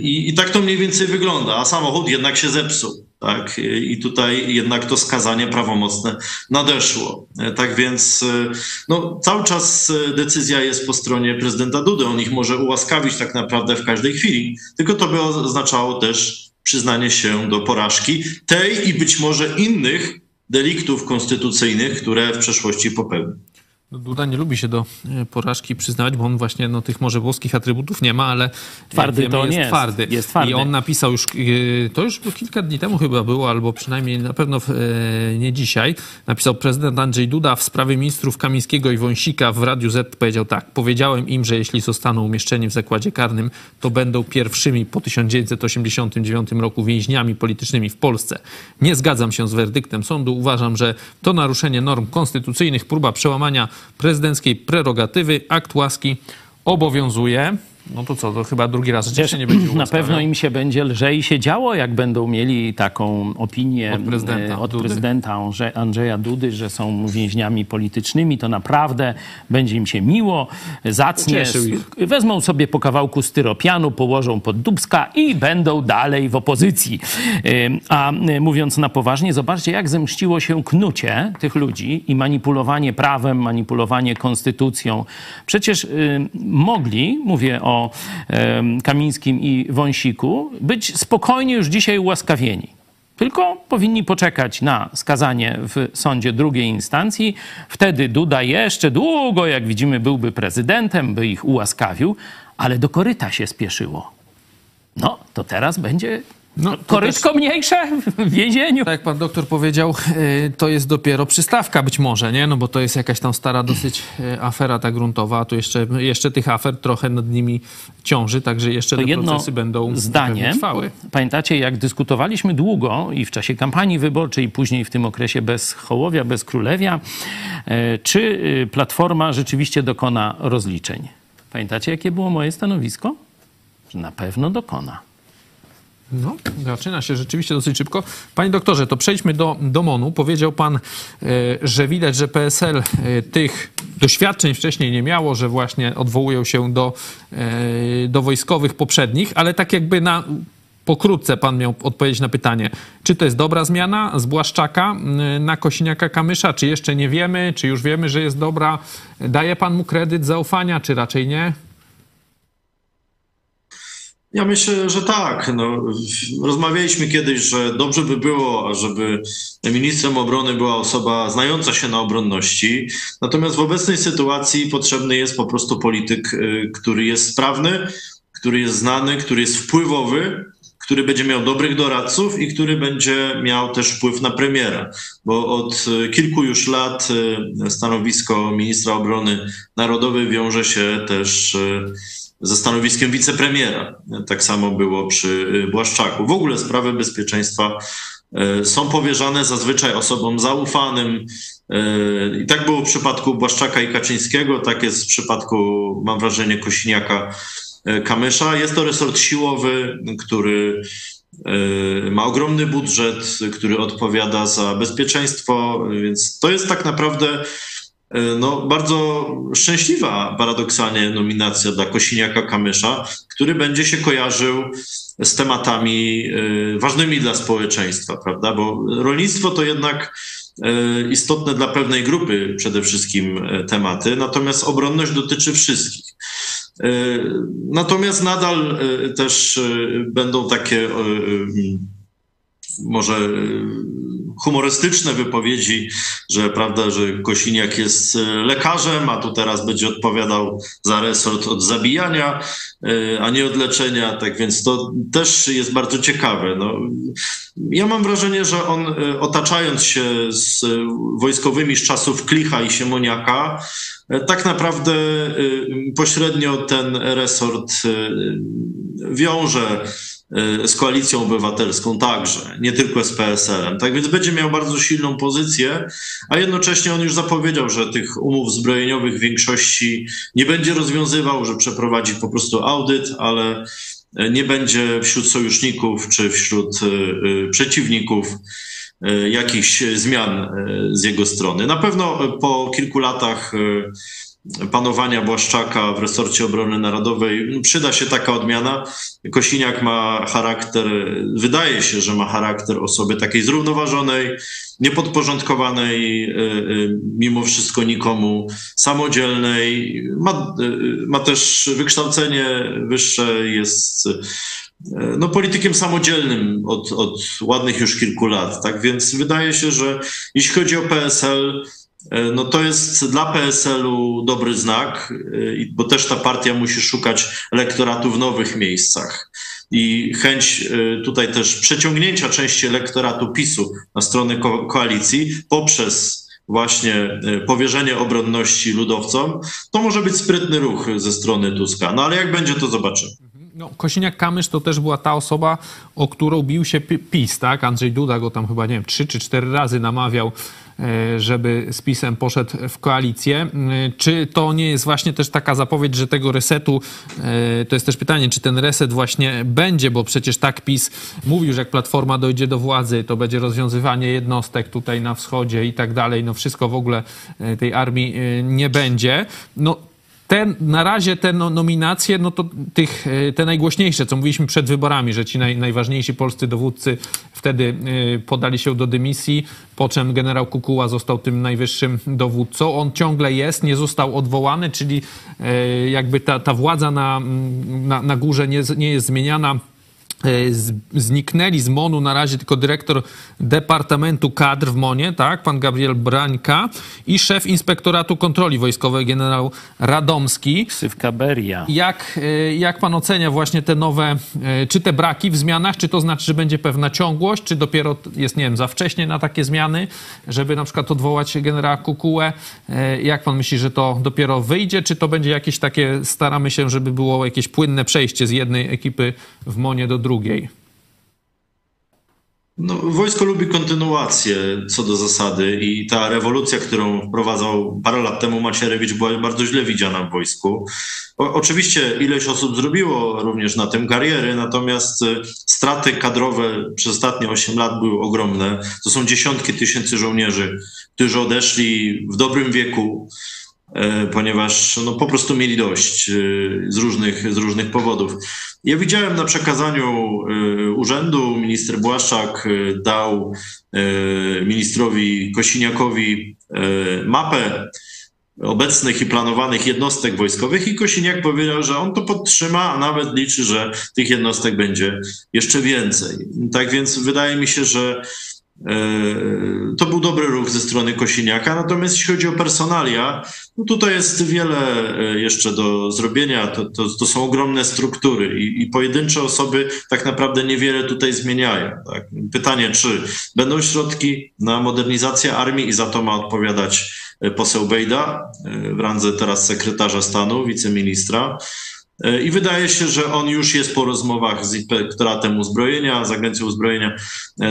I tak to mniej więcej wygląda, a samochód jednak się zepsuł, tak? I tutaj jednak to skazanie prawomocne nadeszło. Tak więc no, cały czas decyzja jest po stronie prezydenta Dudy. On ich może ułaskawić tak naprawdę w każdej chwili, tylko to by oznaczało też przyznanie się do porażki tej i być może innych deliktów konstytucyjnych, które w przeszłości popełnił. Duda nie lubi się do porażki przyznawać, bo on właśnie no, tych może włoskich atrybutów nie ma, ale twardy wiemy, to jest twardy. Jest twardy. I on napisał już, to już kilka dni temu chyba było, albo przynajmniej na pewno nie dzisiaj, napisał: prezydent Andrzej Duda w sprawie ministrów Kamińskiego i Wąsika w Radiu Z powiedział tak: powiedziałem im, że jeśli zostaną umieszczeni w zakładzie karnym, to będą pierwszymi po 1989 roku więźniami politycznymi w Polsce. Nie zgadzam się z werdyktem sądu. Uważam, że to naruszenie norm konstytucyjnych, próba przełamania prezydenckiej prerogatywy, akt łaski obowiązuje. No to co, to chyba drugi raz rzeczywiście nie będzie ułaskawiał. Na pewno im się będzie lżej siedziało, jak będą mieli taką opinię od prezydenta Andrzeja Dudy, że są więźniami politycznymi. To naprawdę będzie im się miło, zacnie. Wezmą sobie po kawałku styropianu, położą pod dubska i będą dalej w opozycji. A mówiąc na poważnie, zobaczcie, jak zemściło się knucie tych ludzi i manipulowanie prawem, manipulowanie konstytucją. Przecież mogli, mówię o o Kamińskim i Wąsiku, być spokojnie już dzisiaj ułaskawieni. Tylko powinni poczekać na skazanie w sądzie drugiej instancji. Wtedy Duda jeszcze długo, jak widzimy, byłby prezydentem, by ich ułaskawił, ale do koryta się spieszyło. No, to teraz będzie... No, korytko też, mniejsze w więzieniu. Tak jak pan doktor powiedział, to jest dopiero przystawka być może, nie? No bo to jest jakaś tam stara dosyć afera ta gruntowa, a tu jeszcze tych afer trochę nad nimi ciąży, także jeszcze te procesy będą trwały. Pamiętacie, jak dyskutowaliśmy długo i w czasie kampanii wyborczej, i później w tym okresie bez Hołowia, bez Królewia, czy Platforma rzeczywiście dokona rozliczeń? Pamiętacie, jakie było moje stanowisko? Że na pewno dokona. No, zaczyna się rzeczywiście dosyć szybko. Panie doktorze, to przejdźmy do MON-u. Powiedział pan, że widać, że PSL tych doświadczeń wcześniej nie miało, że właśnie odwołują się do wojskowych poprzednich, ale tak jakby na... Pokrótce pan miał odpowiedzieć na pytanie, czy to jest dobra zmiana z Błaszczaka na Kosiniaka-Kamysza, czy jeszcze nie wiemy, czy już wiemy, że jest dobra. Daje pan mu kredyt zaufania, czy raczej nie? Ja myślę, że tak. No, rozmawialiśmy kiedyś, że dobrze by było, żeby ministrem obrony była osoba znająca się na obronności. Natomiast w obecnej sytuacji potrzebny jest po prostu polityk, który jest sprawny, który jest znany, który jest wpływowy, który będzie miał dobrych doradców i który będzie miał też wpływ na premiera, bo od kilku już lat stanowisko ministra obrony narodowej wiąże się też ze stanowiskiem wicepremiera. Tak samo było przy Błaszczaku. W ogóle sprawy bezpieczeństwa są powierzane zazwyczaj osobom zaufanym. I tak było w przypadku Błaszczaka i Kaczyńskiego, tak jest w przypadku, mam wrażenie, Kosiniaka-Kamysza. Jest to resort siłowy, który ma ogromny budżet, który odpowiada za bezpieczeństwo, więc to jest tak naprawdę... No, bardzo szczęśliwa paradoksalnie nominacja dla Kosiniaka-Kamysza, który będzie się kojarzył z tematami ważnymi dla społeczeństwa, prawda? Bo rolnictwo to jednak istotne dla pewnej grupy przede wszystkim tematy, natomiast obronność dotyczy wszystkich. Natomiast nadal też będą takie może humorystyczne wypowiedzi, że prawda, że Kosiniak jest lekarzem, a tu teraz będzie odpowiadał za resort od zabijania, a nie od leczenia, tak więc to też jest bardzo ciekawe. No, ja mam wrażenie, że on, otaczając się z wojskowymi z czasów Klicha i Siemoniaka, tak naprawdę pośrednio ten resort wiąże z Koalicją Obywatelską także, nie tylko z PSL-em. Tak więc będzie miał bardzo silną pozycję, a jednocześnie on już zapowiedział, że tych umów zbrojeniowych w większości nie będzie rozwiązywał, że przeprowadzi po prostu audyt, ale nie będzie wśród sojuszników czy wśród przeciwników jakichś zmian z jego strony. Na pewno po kilku latach panowania Błaszczaka w resorcie obrony narodowej przyda się taka odmiana. Kosiniak ma charakter, wydaje się, że ma charakter osoby takiej zrównoważonej, niepodporządkowanej mimo wszystko nikomu, samodzielnej. Ma też wykształcenie wyższe, jest no, politykiem samodzielnym od ładnych już kilku lat. Tak więc wydaje się, że jeśli chodzi o PSL, no to jest dla PSL-u dobry znak, bo też ta partia musi szukać elektoratu w nowych miejscach. I chęć tutaj też przeciągnięcia części elektoratu PiS-u na stronę koalicji poprzez właśnie powierzenie obronności ludowcom, to może być sprytny ruch ze strony Tuska. No ale jak będzie, to zobaczymy. No, Kosiniak-Kamysz to też była ta osoba, o którą bił się PiS, tak? Andrzej Duda go tam chyba, nie wiem, 3 czy 4 razy namawiał, żeby z PiS-em poszedł w koalicję. Czy to nie jest właśnie też taka zapowiedź, że tego resetu, to jest też pytanie, czy ten reset właśnie będzie, bo przecież tak PiS mówił, że jak Platforma dojdzie do władzy, to będzie rozwiązywanie jednostek tutaj na wschodzie i tak dalej, no wszystko w ogóle tej armii nie będzie. No na razie te nominacje, no to te najgłośniejsze, co mówiliśmy przed wyborami, że ci najważniejsi polscy dowódcy wtedy podali się do dymisji, po czym generał Kukuła został tym najwyższym dowódcą. On ciągle jest, nie został odwołany, czyli jakby ta władza na górze nie jest zmieniana. Zniknęli z MON-u na razie tylko dyrektor Departamentu Kadr w MON-ie, tak, pan Gabriel Brańka, i szef Inspektoratu Kontroli Wojskowej generał Radomski. Ksywka Beria. Jak pan ocenia właśnie te nowe, czy te braki w zmianach, czy to znaczy, że będzie pewna ciągłość, czy dopiero jest, nie wiem, za wcześnie na takie zmiany, żeby na przykład odwołać generała Kukułę? Jak pan myśli, że to dopiero wyjdzie, czy to będzie jakieś takie, staramy się, żeby było jakieś płynne przejście z jednej ekipy w MON-ie do drugiej? No, wojsko lubi kontynuację co do zasady i ta rewolucja, którą wprowadzał parę lat temu Macierewicz, była bardzo źle widziana w wojsku. Oczywiście ileś osób zrobiło również na tym kariery, natomiast straty kadrowe przez ostatnie 8 lat były ogromne. To są dziesiątki tysięcy żołnierzy, którzy odeszli w dobrym wieku, ponieważ no, po prostu mieli dość z różnych powodów. Ja widziałem na przekazaniu urzędu, minister Błaszczak dał ministrowi Kosiniakowi mapę obecnych i planowanych jednostek wojskowych i Kosiniak powiedział, że on to podtrzyma, a nawet liczy, że tych jednostek będzie jeszcze więcej. Tak więc wydaje mi się, że to był dobry ruch ze strony Kosiniaka. Natomiast jeśli chodzi o personalia, no tutaj jest wiele jeszcze do zrobienia. To są ogromne struktury i pojedyncze osoby tak naprawdę niewiele tutaj zmieniają. Tak? Pytanie, czy będą środki na modernizację armii, i za to ma odpowiadać poseł Bejda w randze teraz sekretarza stanu, wiceministra. I wydaje się, że on już jest po rozmowach z Inspektoratem Uzbrojenia, z Agencją Uzbrojenia,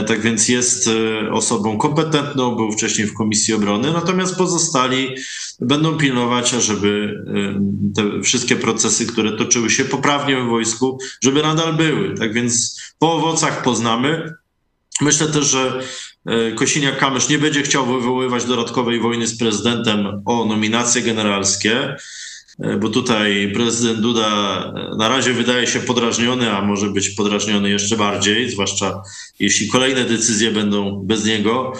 tak więc jest osobą kompetentną, był wcześniej w Komisji Obrony, natomiast pozostali będą pilnować, żeby te wszystkie procesy, które toczyły się poprawnie w wojsku, żeby nadal były. Tak więc po owocach poznamy. Myślę też, że Kosiniak-Kamysz nie będzie chciał wywoływać dodatkowej wojny z prezydentem o nominacje generalskie, bo tutaj prezydent Duda na razie wydaje się podrażniony, a może być podrażniony jeszcze bardziej, zwłaszcza jeśli kolejne decyzje będą bez niego.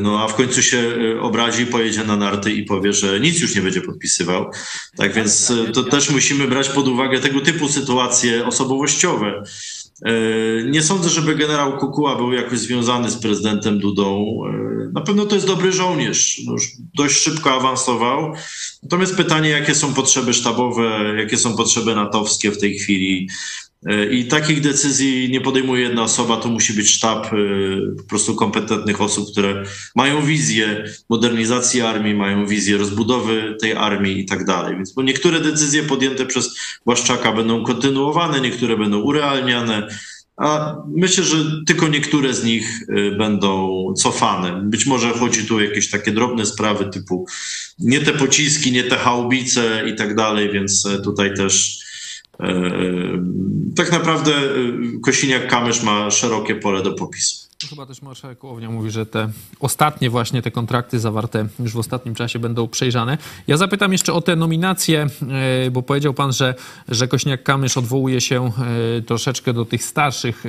No a w końcu się obrazi, pojedzie na narty i powie, że nic już nie będzie podpisywał. Tak więc to też musimy brać pod uwagę tego typu sytuacje osobowościowe. Nie sądzę, żeby generał Kukuła był jakoś związany z prezydentem Dudą. Na pewno to jest dobry żołnierz, już dość szybko awansował. Natomiast pytanie, jakie są potrzeby sztabowe, jakie są potrzeby natowskie w tej chwili. I takich decyzji nie podejmuje jedna osoba, to musi być sztab po prostu kompetentnych osób, które mają wizję modernizacji armii, mają wizję rozbudowy tej armii i tak dalej. Więc bo niektóre decyzje podjęte przez Błaszczaka będą kontynuowane, niektóre będą urealniane, a myślę, że tylko niektóre z nich będą cofane. Być może chodzi tu o jakieś takie drobne sprawy typu nie te pociski, nie te haubice i tak dalej, więc tutaj też tak naprawdę Kosiniak-Kamysz ma szerokie pole do popisu. Chyba też marszałek Hołownia mówi, że te ostatnie właśnie te kontrakty zawarte już w ostatnim czasie będą przejrzane. Ja zapytam jeszcze o te nominacje, bo powiedział pan, że Kosiniak-Kamysz odwołuje się troszeczkę do tych starszych,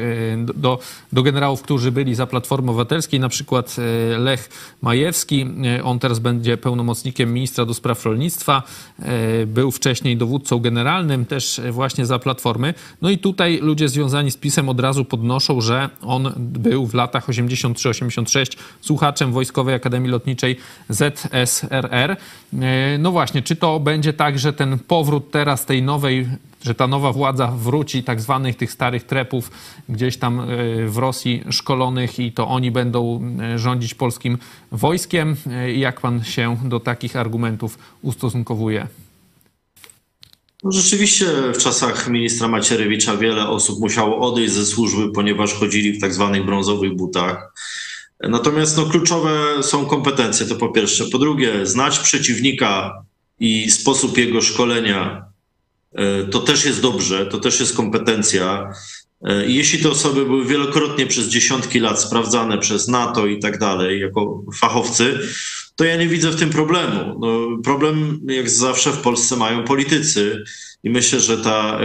do generałów, którzy byli za Platformy Obywatelskiej, na przykład Lech Majewski. On teraz będzie pełnomocnikiem ministra do spraw rolnictwa. Był wcześniej dowódcą generalnym też właśnie za Platformy. No i tutaj ludzie związani z PiS-em od razu podnoszą, że on był w latach 83-86 słuchaczem Wojskowej Akademii Lotniczej ZSRR. No właśnie, czy to będzie tak, że ten powrót teraz tej nowej, że ta nowa władza wróci tak zwanych tych starych trepów gdzieś tam w Rosji szkolonych i to oni będą rządzić polskim wojskiem? Jak pan się do takich argumentów ustosunkowuje? No rzeczywiście w czasach ministra Macierewicza wiele osób musiało odejść ze służby, ponieważ chodzili w tak zwanych brązowych butach. Natomiast no, kluczowe są kompetencje, to po pierwsze. Po drugie, znać przeciwnika i sposób jego szkolenia, to też jest dobrze, to też jest kompetencja. I jeśli te osoby były wielokrotnie przez dziesiątki lat sprawdzane przez NATO i tak dalej jako fachowcy, to ja nie widzę w tym problemu. No, problem jak zawsze w Polsce mają politycy i myślę, że ta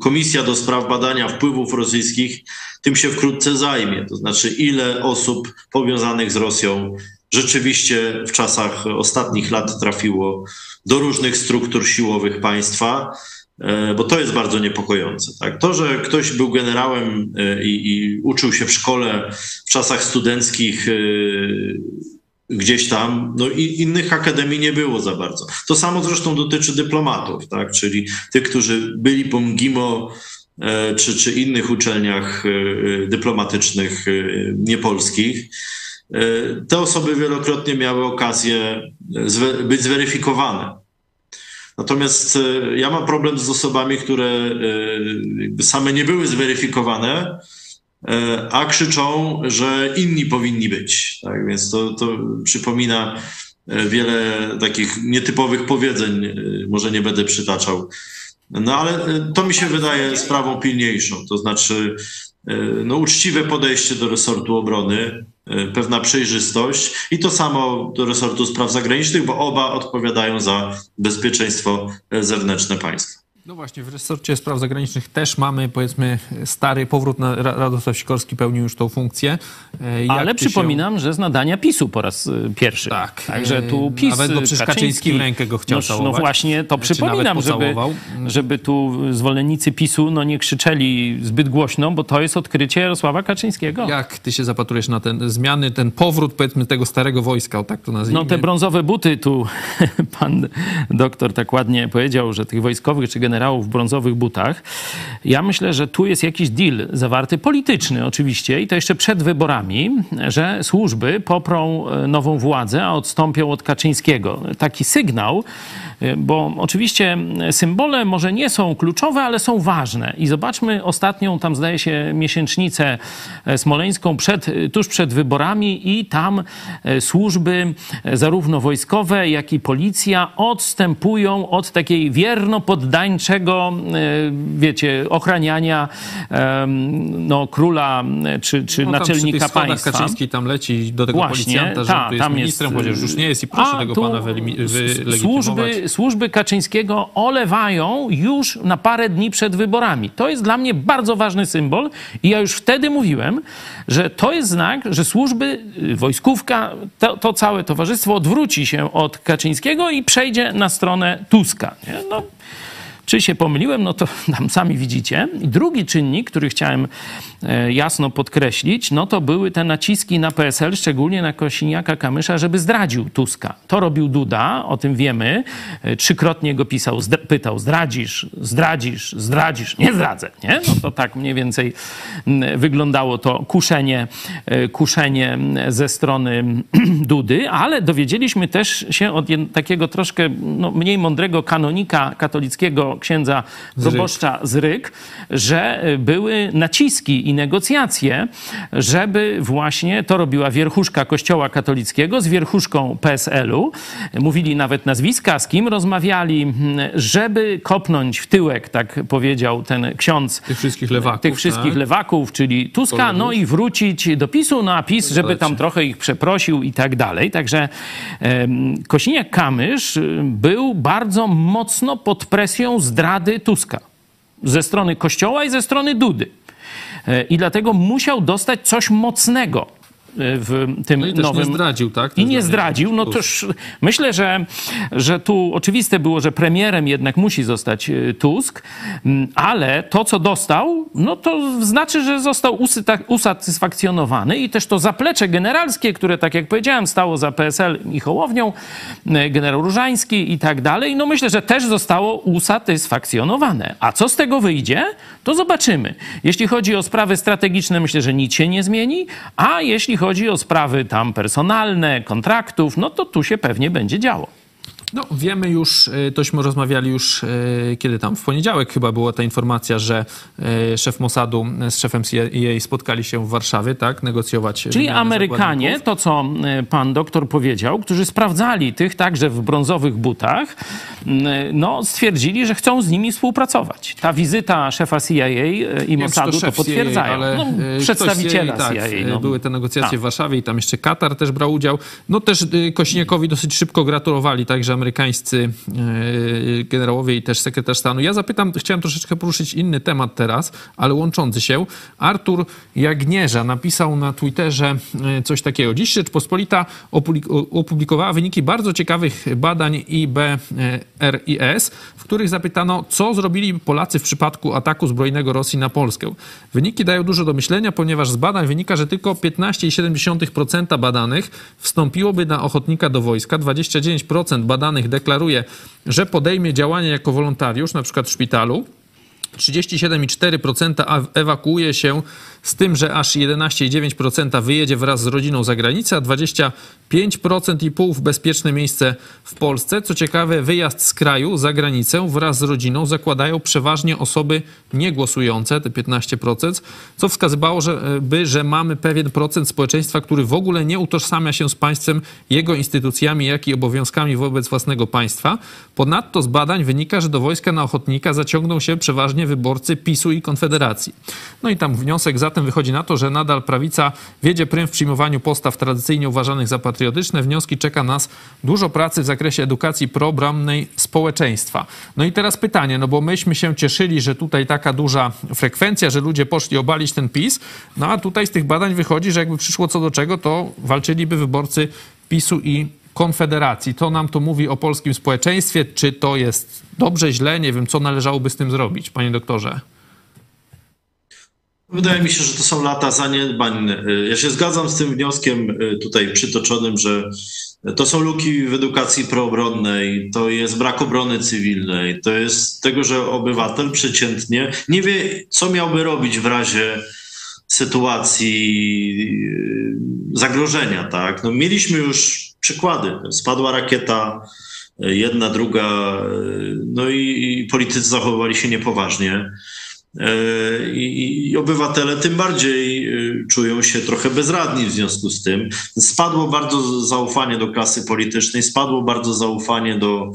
komisja do spraw badania wpływów rosyjskich tym się wkrótce zajmie. To znaczy, ile osób powiązanych z Rosją rzeczywiście w czasach ostatnich lat trafiło do różnych struktur siłowych państwa, bo to jest bardzo niepokojące. Tak? To, że ktoś był generałem i uczył się w szkole w czasach studenckich gdzieś tam, no i innych akademii nie było za bardzo. To samo zresztą dotyczy dyplomatów, tak? Czyli tych, którzy byli po MGIMO czy innych uczelniach dyplomatycznych niepolskich. Te osoby wielokrotnie miały okazję być zweryfikowane. Natomiast ja mam problem z osobami, które same nie były zweryfikowane, a krzyczą, że inni powinni być. Tak więc to przypomina wiele takich nietypowych powiedzeń, może nie będę przytaczał. No ale to mi się wydaje sprawą pilniejszą, to znaczy no, uczciwe podejście do resortu obrony, pewna przejrzystość i to samo do resortu spraw zagranicznych, bo oba odpowiadają za bezpieczeństwo zewnętrzne państwa. No właśnie, w resorcie spraw zagranicznych też mamy, powiedzmy, stary powrót, na Radosław Sikorski pełnił już tą funkcję. Ale przypominam, że z nadania PiS-u po raz pierwszy. Tak. Także tu PiS, nawet go przecież Kaczyński w rękę go chciał całować. No właśnie, to przypominam, żeby tu zwolennicy PiS-u no, nie krzyczeli zbyt głośno, bo to jest odkrycie Jarosława Kaczyńskiego. Jak ty się zapatrujesz na te zmiany, ten powrót, powiedzmy, tego starego wojska, o tak to nazwijmy? No te brązowe buty, tu pan doktor tak ładnie powiedział, że tych wojskowych czy generałów w brązowych butach. Ja myślę, że tu jest jakiś deal zawarty, polityczny oczywiście, i to jeszcze przed wyborami, że służby poprą nową władzę, a odstąpią od Kaczyńskiego. Taki sygnał, bo oczywiście symbole może nie są kluczowe, ale są ważne. I zobaczmy ostatnią, tam zdaje się, miesięcznicę smoleńską tuż przed wyborami i tam służby zarówno wojskowe, jak i policja odstępują od takiej wierno-poddańczej wiecie, ochraniania no, króla czy no, naczelnika państwa. Kaczyński tam leci do tego właśnie, policjanta, że tu jest ministrem, chociaż już nie jest i proszę tego pana wylegitymować. Służby Kaczyńskiego olewają już na parę dni przed wyborami. To jest dla mnie bardzo ważny symbol i ja już wtedy mówiłem, że to jest znak, że służby, wojskówka, to całe towarzystwo odwróci się od Kaczyńskiego i przejdzie na stronę Tuska. Nie? No. Czy się pomyliłem? No to tam sami widzicie. I drugi czynnik, który chciałem jasno podkreślić, no to były te naciski na PSL, szczególnie na Kosiniaka-Kamysza, żeby zdradził Tuska. To robił Duda, o tym wiemy. Trzykrotnie go pytał, zdradzisz, nie zdradzę, nie? No to tak mniej więcej wyglądało to kuszenie ze strony Dudy, ale dowiedzieliśmy też się od takiego troszkę no, mniej mądrego kanonika katolickiego, księdza proboszcza Zryk, że były naciski i negocjacje, żeby właśnie to robiła wierchuszka Kościoła katolickiego z wierchuszką PSL-u. Mówili nawet nazwiska, z kim rozmawiali, żeby kopnąć w tyłek, tak powiedział ten ksiądz tych wszystkich lewaków, czyli Tuska, Polonii. No i wrócić do PiS-u, no a PiS, żeby tam trochę ich przeprosił i tak dalej. Także Kosiniak-Kamysz był bardzo mocno pod presją zdrady Tuska ze strony Kościoła i ze strony Dudy. I dlatego musiał dostać coś mocnego w tym nowym... nie zdradził, tak? I nie zdradził. No toż myślę, że tu oczywiste było, że premierem jednak musi zostać Tusk, ale to, co dostał, no to znaczy, że został usatysfakcjonowany i też to zaplecze generalskie, które, tak jak powiedziałem, stało za PSL i Hołownią, generał Różański i tak dalej, no myślę, że też zostało usatysfakcjonowane. A co z tego wyjdzie, to zobaczymy. Jeśli chodzi o sprawy strategiczne, myślę, że nic się nie zmieni, a jeśli chodzi o sprawy tam personalne, kontraktów, no to tu się pewnie będzie działo. No wiemy już, tośmy rozmawiali już, kiedy tam w poniedziałek chyba była ta informacja, że szef Mossadu z szefem CIA spotkali się w Warszawie, tak, negocjować. Czyli Amerykanie, to co pan doktor powiedział, którzy sprawdzali tych także w brązowych butach, no stwierdzili, że chcą z nimi współpracować. Ta wizyta szefa CIA i Mossadu to potwierdzają. CIA, no, przedstawiciela CIA. Tak, CIA no. Były te negocjacje w Warszawie i tam jeszcze Katar też brał udział. No też Kośniakowi dosyć szybko gratulowali, także amerykańscy generałowie i też sekretarz stanu. Ja zapytam, chciałem troszeczkę poruszyć inny temat teraz, ale łączący się. Artur Jagnieża napisał na Twitterze coś takiego. Dziś Rzeczpospolita opublikowała wyniki bardzo ciekawych badań IBRiS, w których zapytano, co zrobili Polacy w przypadku ataku zbrojnego Rosji na Polskę. Wyniki dają dużo do myślenia, ponieważ z badań wynika, że tylko 15,7% badanych wstąpiłoby na ochotnika do wojska, 29% badanych deklaruje, że podejmie działania jako wolontariusz, na przykład w szpitalu. 37,4% ewakuuje się, z tym, że aż 11,9% wyjedzie wraz z rodziną za granicę, a 25,5% w bezpieczne miejsce w Polsce. Co ciekawe, wyjazd z kraju za granicę wraz z rodziną zakładają przeważnie osoby niegłosujące, te 15%, co wskazywało, że mamy pewien procent społeczeństwa, który w ogóle nie utożsamia się z państwem, jego instytucjami, jak i obowiązkami wobec własnego państwa. Ponadto z badań wynika, że do wojska na ochotnika zaciągną się przeważnie wyborcy PiSu i Konfederacji. No i tam wniosek zatem wychodzi na to, że nadal prawica wiedzie prym w przyjmowaniu postaw tradycyjnie uważanych za patriotyczne. Wnioski czeka nas dużo pracy w zakresie edukacji probramnej społeczeństwa. No i teraz pytanie, no bo myśmy się cieszyli, że tutaj taka duża frekwencja, że ludzie poszli obalić ten PiS, no a tutaj z tych badań wychodzi, że jakby przyszło co do czego, to walczyliby wyborcy PiSu i Konfederacji. To nam to mówi o polskim społeczeństwie. Czy to jest dobrze, źle? Nie wiem, co należałoby z tym zrobić, panie doktorze? Wydaje mi się, że to są lata zaniedbań. Ja się zgadzam z tym wnioskiem tutaj przytoczonym, że to są luki w edukacji proobronnej, to jest brak obrony cywilnej, to jest tego, że obywatel przeciętnie nie wie, co miałby robić w razie sytuacji zagrożenia, tak? No, mieliśmy już przykłady. Spadła rakieta, jedna, druga, no i politycy zachowywali się niepoważnie. I obywatele tym bardziej czują się trochę bezradni w związku z tym. Spadło bardzo zaufanie do klasy politycznej, spadło bardzo zaufanie do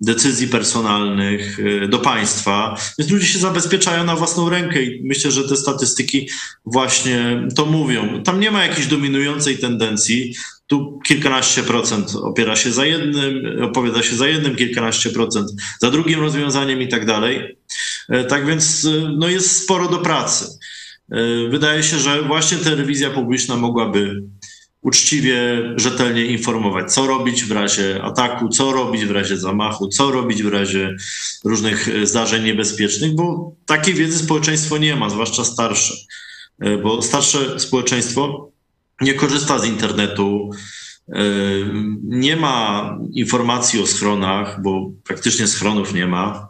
decyzji personalnych, do państwa. Więc ludzie się zabezpieczają na własną rękę i myślę, że te statystyki właśnie to mówią. Tam nie ma jakiejś dominującej tendencji. Tu kilkanaście procent opowiada się za jednym, kilkanaście procent za drugim rozwiązaniem i tak dalej. Tak więc no jest sporo do pracy. Wydaje się, że właśnie telewizja publiczna mogłaby uczciwie, rzetelnie informować, co robić w razie ataku, co robić w razie zamachu, co robić w razie różnych zdarzeń niebezpiecznych, bo takiej wiedzy społeczeństwo nie ma, zwłaszcza starsze, bo starsze społeczeństwo nie korzysta z internetu, nie ma informacji o schronach, bo praktycznie schronów nie ma.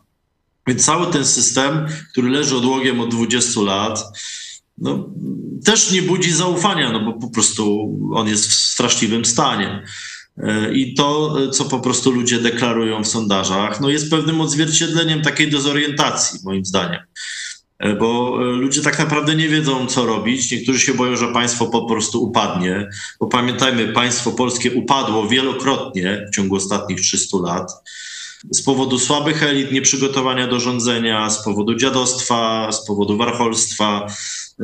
Więc cały ten system, który leży odłogiem od 20 lat, no, też nie budzi zaufania, no bo po prostu on jest w straszliwym stanie. I to, co po prostu ludzie deklarują w sondażach, no jest pewnym odzwierciedleniem takiej dezorientacji, moim zdaniem. Bo ludzie tak naprawdę nie wiedzą, co robić. Niektórzy się boją, że państwo po prostu upadnie, bo pamiętajmy, państwo polskie upadło wielokrotnie w ciągu ostatnich 300 lat z powodu słabych elit, nieprzygotowania do rządzenia, z powodu dziadostwa, z powodu warcholstwa,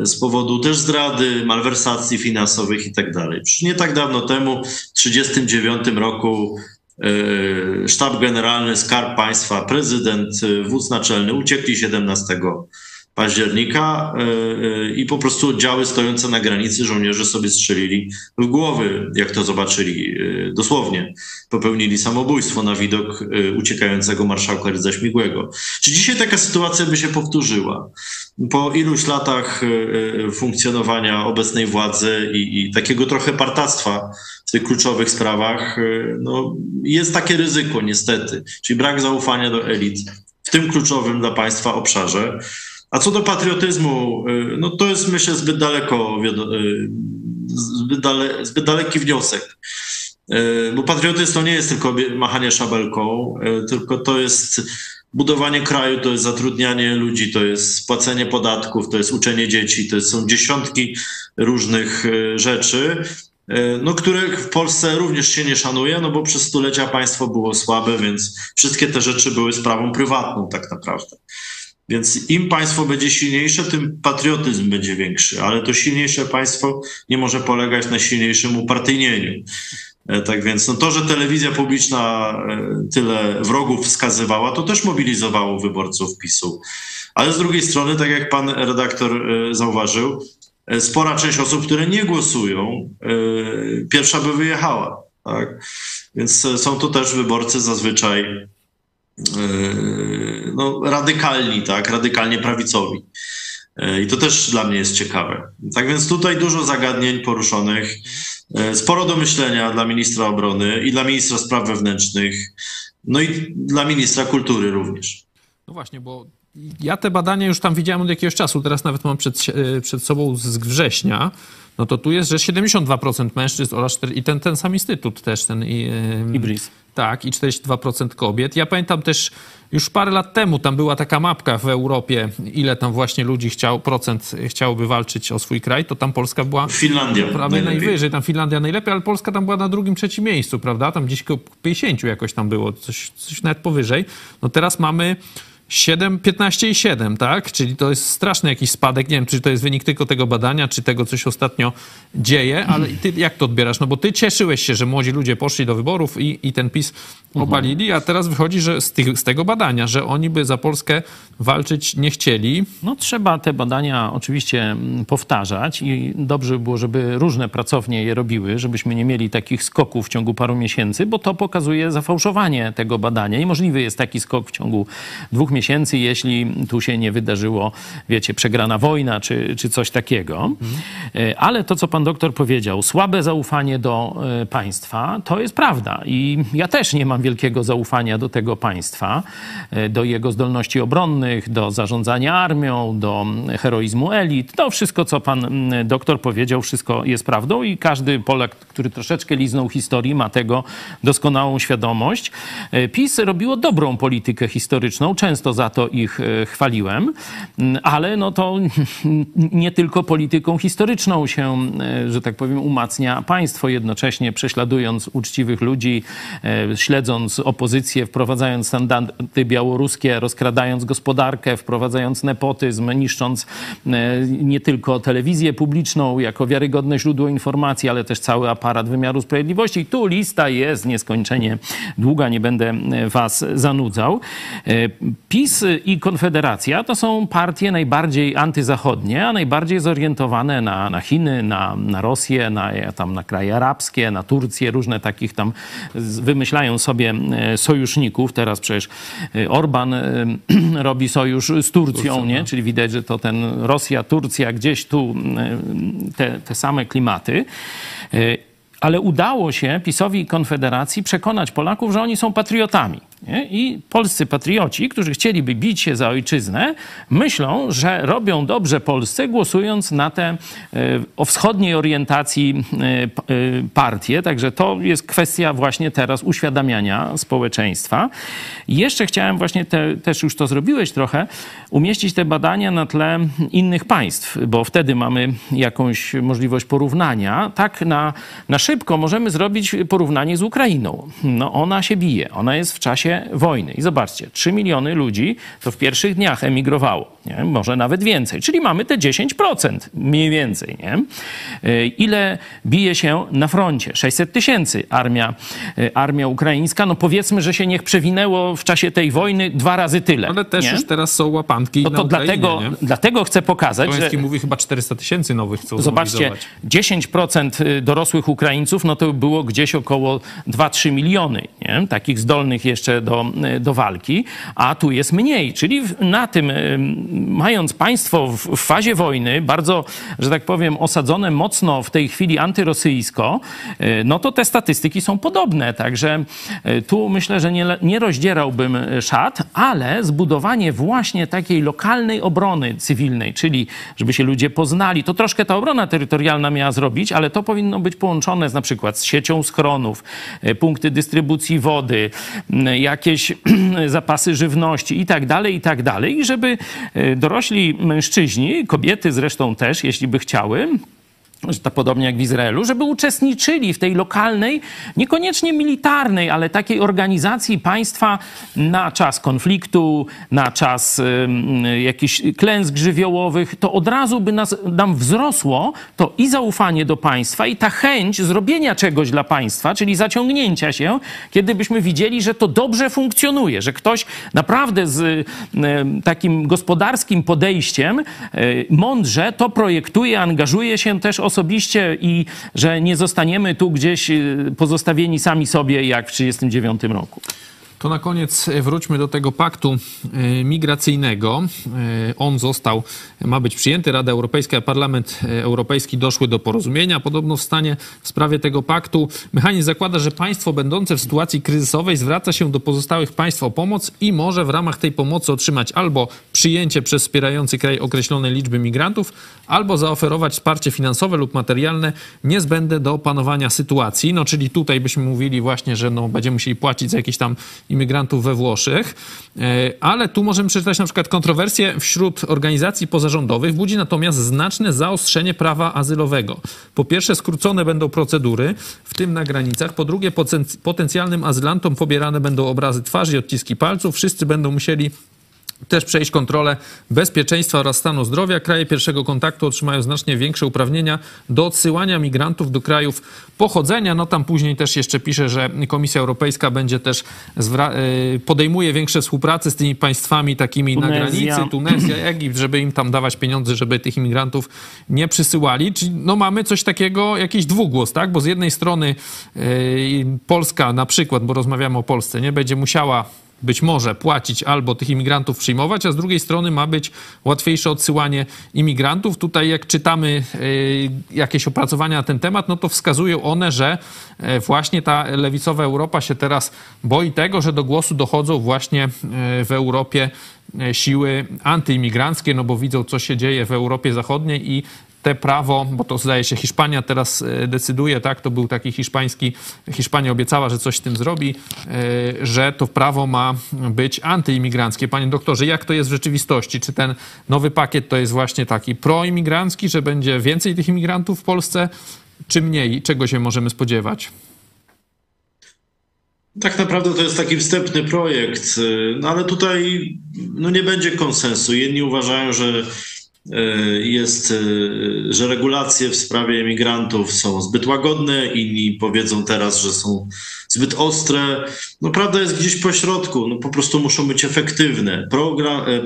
z powodu też zdrady, malwersacji finansowych i tak dalej. Nie tak dawno temu, w 1939 roku, Sztab Generalny, Skarb Państwa, prezydent, wódz naczelny uciekli 17 października i po prostu oddziały stojące na granicy żołnierze sobie strzelili w głowy, jak to zobaczyli dosłownie. Popełnili samobójstwo na widok uciekającego marszałka Rydza Śmigłego. Czy dzisiaj taka sytuacja by się powtórzyła? Po iluś latach funkcjonowania obecnej władzy i takiego trochę partactwa w tych kluczowych sprawach, no, jest takie ryzyko niestety, czyli brak zaufania do elit w tym kluczowym dla państwa obszarze. A co do patriotyzmu, no to jest myślę zbyt daleki wniosek. Bo patriotyzm to nie jest tylko machanie szabelką, tylko to jest budowanie kraju, to jest zatrudnianie ludzi, to jest płacenie podatków, to jest uczenie dzieci, to są dziesiątki różnych rzeczy, no, których w Polsce również się nie szanuje, no bo przez stulecia państwo było słabe, więc wszystkie te rzeczy były sprawą prywatną tak naprawdę. Więc im państwo będzie silniejsze, tym patriotyzm będzie większy, ale to silniejsze państwo nie może polegać na silniejszym upartyjnieniu. Tak więc no to, że telewizja publiczna tyle wrogów wskazywała, to też mobilizowało wyborców PiS-u. Ale z drugiej strony, tak jak pan redaktor zauważył, spora część osób, które nie głosują, pierwsza by wyjechała. Tak? Więc są to też wyborcy zazwyczaj no, radykalni, tak? Radykalnie prawicowi. I to też dla mnie jest ciekawe. Tak więc tutaj dużo zagadnień poruszonych, sporo do myślenia dla ministra obrony i dla ministra spraw wewnętrznych, no i dla ministra kultury również. No właśnie, bo ja te badania już tam widziałem od jakiegoś czasu, teraz nawet mam przed sobą z września, no to tu jest, że 72% mężczyzn oraz i ten sam instytut też, ten IBRIS. Tak, i 42% kobiet. Ja pamiętam też już parę lat temu tam była taka mapka w Europie, ile tam właśnie ludzi chciałoby walczyć o swój kraj, to tam Polska była prawie najwyżej, tam Finlandia najlepiej, ale Polska tam była na drugim, trzecim miejscu, prawda? Tam gdzieś koło 50 jakoś tam było, coś nawet powyżej. No teraz mamy 15,7, tak? Czyli to jest straszny jakiś spadek. Nie wiem, czy to jest wynik tylko tego badania, czy tego, co się ostatnio dzieje, ale ty jak to odbierasz? No bo ty cieszyłeś się, że młodzi ludzie poszli do wyborów i ten PiS obalili, a teraz wychodzi, że z tego badania, że oni by za Polskę walczyć nie chcieli. No trzeba te badania oczywiście powtarzać i dobrze by było, żeby różne pracownie je robiły, żebyśmy nie mieli takich skoków w ciągu paru miesięcy, bo to pokazuje zafałszowanie tego badania i możliwy jest taki skok w ciągu 2 miesięcy, jeśli tu się nie wydarzyło, wiecie, przegrana wojna czy coś takiego. Ale to, co pan doktor powiedział, słabe zaufanie do państwa, to jest prawda. I ja też nie mam wielkiego zaufania do tego państwa, do jego zdolności obronnych, do zarządzania armią, do heroizmu elit. To wszystko, co pan doktor powiedział, wszystko jest prawdą i każdy Polak, który troszeczkę liznął historii, ma tego doskonałą świadomość. PiS robiło dobrą politykę historyczną, często za to ich chwaliłem, ale no to nie tylko polityką historyczną się, że tak powiem, umacnia państwo, jednocześnie prześladując uczciwych ludzi, śledząc opozycję, wprowadzając standardy białoruskie, rozkradając gospodarkę, wprowadzając nepotyzm, niszcząc nie tylko telewizję publiczną jako wiarygodne źródło informacji, ale też cały aparat wymiaru sprawiedliwości. I tu lista jest nieskończenie długa, nie będę was zanudzał. PiS i Konfederacja to są partie najbardziej antyzachodnie, a najbardziej zorientowane na Chiny, na Rosję, na kraje arabskie, na Turcję, różne takich tam wymyślają sobie sojuszników. Teraz przecież Orban robi sojusz z Turcją, nie? Czyli widać, że to ten Rosja, Turcja, gdzieś tu te same klimaty. Ale udało się PiS-owi i Konfederacji przekonać Polaków, że oni są patriotami. Nie? I polscy patrioci, którzy chcieliby bić się za ojczyznę, myślą, że robią dobrze Polsce, głosując na tę o wschodniej orientacji partię. Także to jest kwestia właśnie teraz uświadamiania społeczeństwa. I jeszcze chciałem właśnie, też już to zrobiłeś trochę, umieścić te badania na tle innych państw, bo wtedy mamy jakąś możliwość porównania. Tak na szybko możemy zrobić porównanie z Ukrainą. No ona się bije, ona jest w czasie wojny. I zobaczcie, 3 miliony ludzi to w pierwszych dniach emigrowało. Nie? Może nawet więcej. Czyli mamy te 10% mniej więcej. Nie? Ile bije się na froncie? 600 tysięcy armia ukraińska. No powiedzmy, że się niech przewinęło w czasie tej wojny 2 razy tyle. Ale też nie? Już teraz są łapanki no to na Ukrainie, dlatego chcę pokazać, że... mówi chyba 400 tysięcy nowych chcą zobaczcie, 10% dorosłych Ukraińców, no to było gdzieś około 2-3 miliony. Nie? Takich zdolnych jeszcze do walki, a tu jest mniej. Czyli na tym, mając państwo w fazie wojny, bardzo, że tak powiem, osadzone mocno w tej chwili antyrosyjsko, no to te statystyki są podobne. Także tu myślę, że nie rozdzierałbym szat, ale zbudowanie właśnie takiej lokalnej obrony cywilnej, czyli żeby się ludzie poznali, to troszkę ta obrona terytorialna miała zrobić, ale to powinno być połączone z na przykład z siecią schronów, punkty dystrybucji wody, jakieś zapasy żywności i tak dalej, i żeby dorośli mężczyźni, kobiety zresztą też, jeśli by chciały, tak podobnie jak w Izraelu, żeby uczestniczyli w tej lokalnej, niekoniecznie militarnej, ale takiej organizacji państwa na czas konfliktu, na czas jakichś klęsk żywiołowych, to od razu by nam wzrosło to i zaufanie do państwa, i ta chęć zrobienia czegoś dla państwa, czyli zaciągnięcia się, kiedy byśmy widzieli, że to dobrze funkcjonuje, że ktoś naprawdę z takim gospodarskim podejściem mądrze to projektuje, angażuje się też osobiście i że nie zostaniemy tu gdzieś pozostawieni sami sobie jak w 1939 roku. To na koniec wróćmy do tego paktu migracyjnego. On ma być przyjęty. Rada Europejska i Parlament Europejski doszły do porozumienia. Podobno w sprawie tego paktu mechanizm zakłada, że państwo będące w sytuacji kryzysowej zwraca się do pozostałych państw o pomoc i może w ramach tej pomocy otrzymać albo przyjęcie przez wspierający kraj określonej liczby migrantów, albo zaoferować wsparcie finansowe lub materialne niezbędne do opanowania sytuacji. No czyli tutaj byśmy mówili właśnie, że no, będziemy musieli płacić za jakieś tam imigrantów we Włoszech, ale tu możemy przeczytać na przykład kontrowersje wśród organizacji pozarządowych budzi natomiast znaczne zaostrzenie prawa azylowego. Po pierwsze, skrócone będą procedury, w tym na granicach. Po drugie, potencjalnym azylantom pobierane będą obrazy twarzy, odciski palców. Wszyscy będą musieli też przejść kontrolę bezpieczeństwa oraz stanu zdrowia. Kraje pierwszego kontaktu otrzymają znacznie większe uprawnienia do odsyłania migrantów do krajów pochodzenia. No tam później też jeszcze pisze, że Komisja Europejska będzie też podejmuje większe współpracy z tymi państwami takimi na granicy, Tunezja, Egipt, żeby im tam dawać pieniądze, żeby tych imigrantów nie przysyłali. Czyli no mamy coś takiego, jakiś dwugłos, tak? Bo z jednej strony Polska na przykład, bo rozmawiamy o Polsce, nie będzie musiała być może płacić albo tych imigrantów przyjmować, a z drugiej strony ma być łatwiejsze odsyłanie imigrantów. Tutaj jak czytamy jakieś opracowania na ten temat, no to wskazują one, że właśnie ta lewicowa Europa się teraz boi tego, że do głosu dochodzą właśnie w Europie siły antyimigranckie, no bo widzą, co się dzieje w Europie Zachodniej i te prawo, bo to zdaje się Hiszpania teraz decyduje, tak, to był taki Hiszpania obiecała, że coś z tym zrobi, że to prawo ma być antyimigranckie. Panie doktorze, jak to jest w rzeczywistości? Czy ten nowy pakiet to jest właśnie taki proimigrancki, że będzie więcej tych imigrantów w Polsce, czy mniej? Czego się możemy spodziewać? Tak naprawdę to jest taki wstępny projekt, no ale tutaj no nie będzie konsensu. Jedni uważają, że regulacje w sprawie imigrantów są zbyt łagodne, inni powiedzą teraz, że są zbyt ostre. No prawda jest gdzieś po środku, no po prostu muszą być efektywne.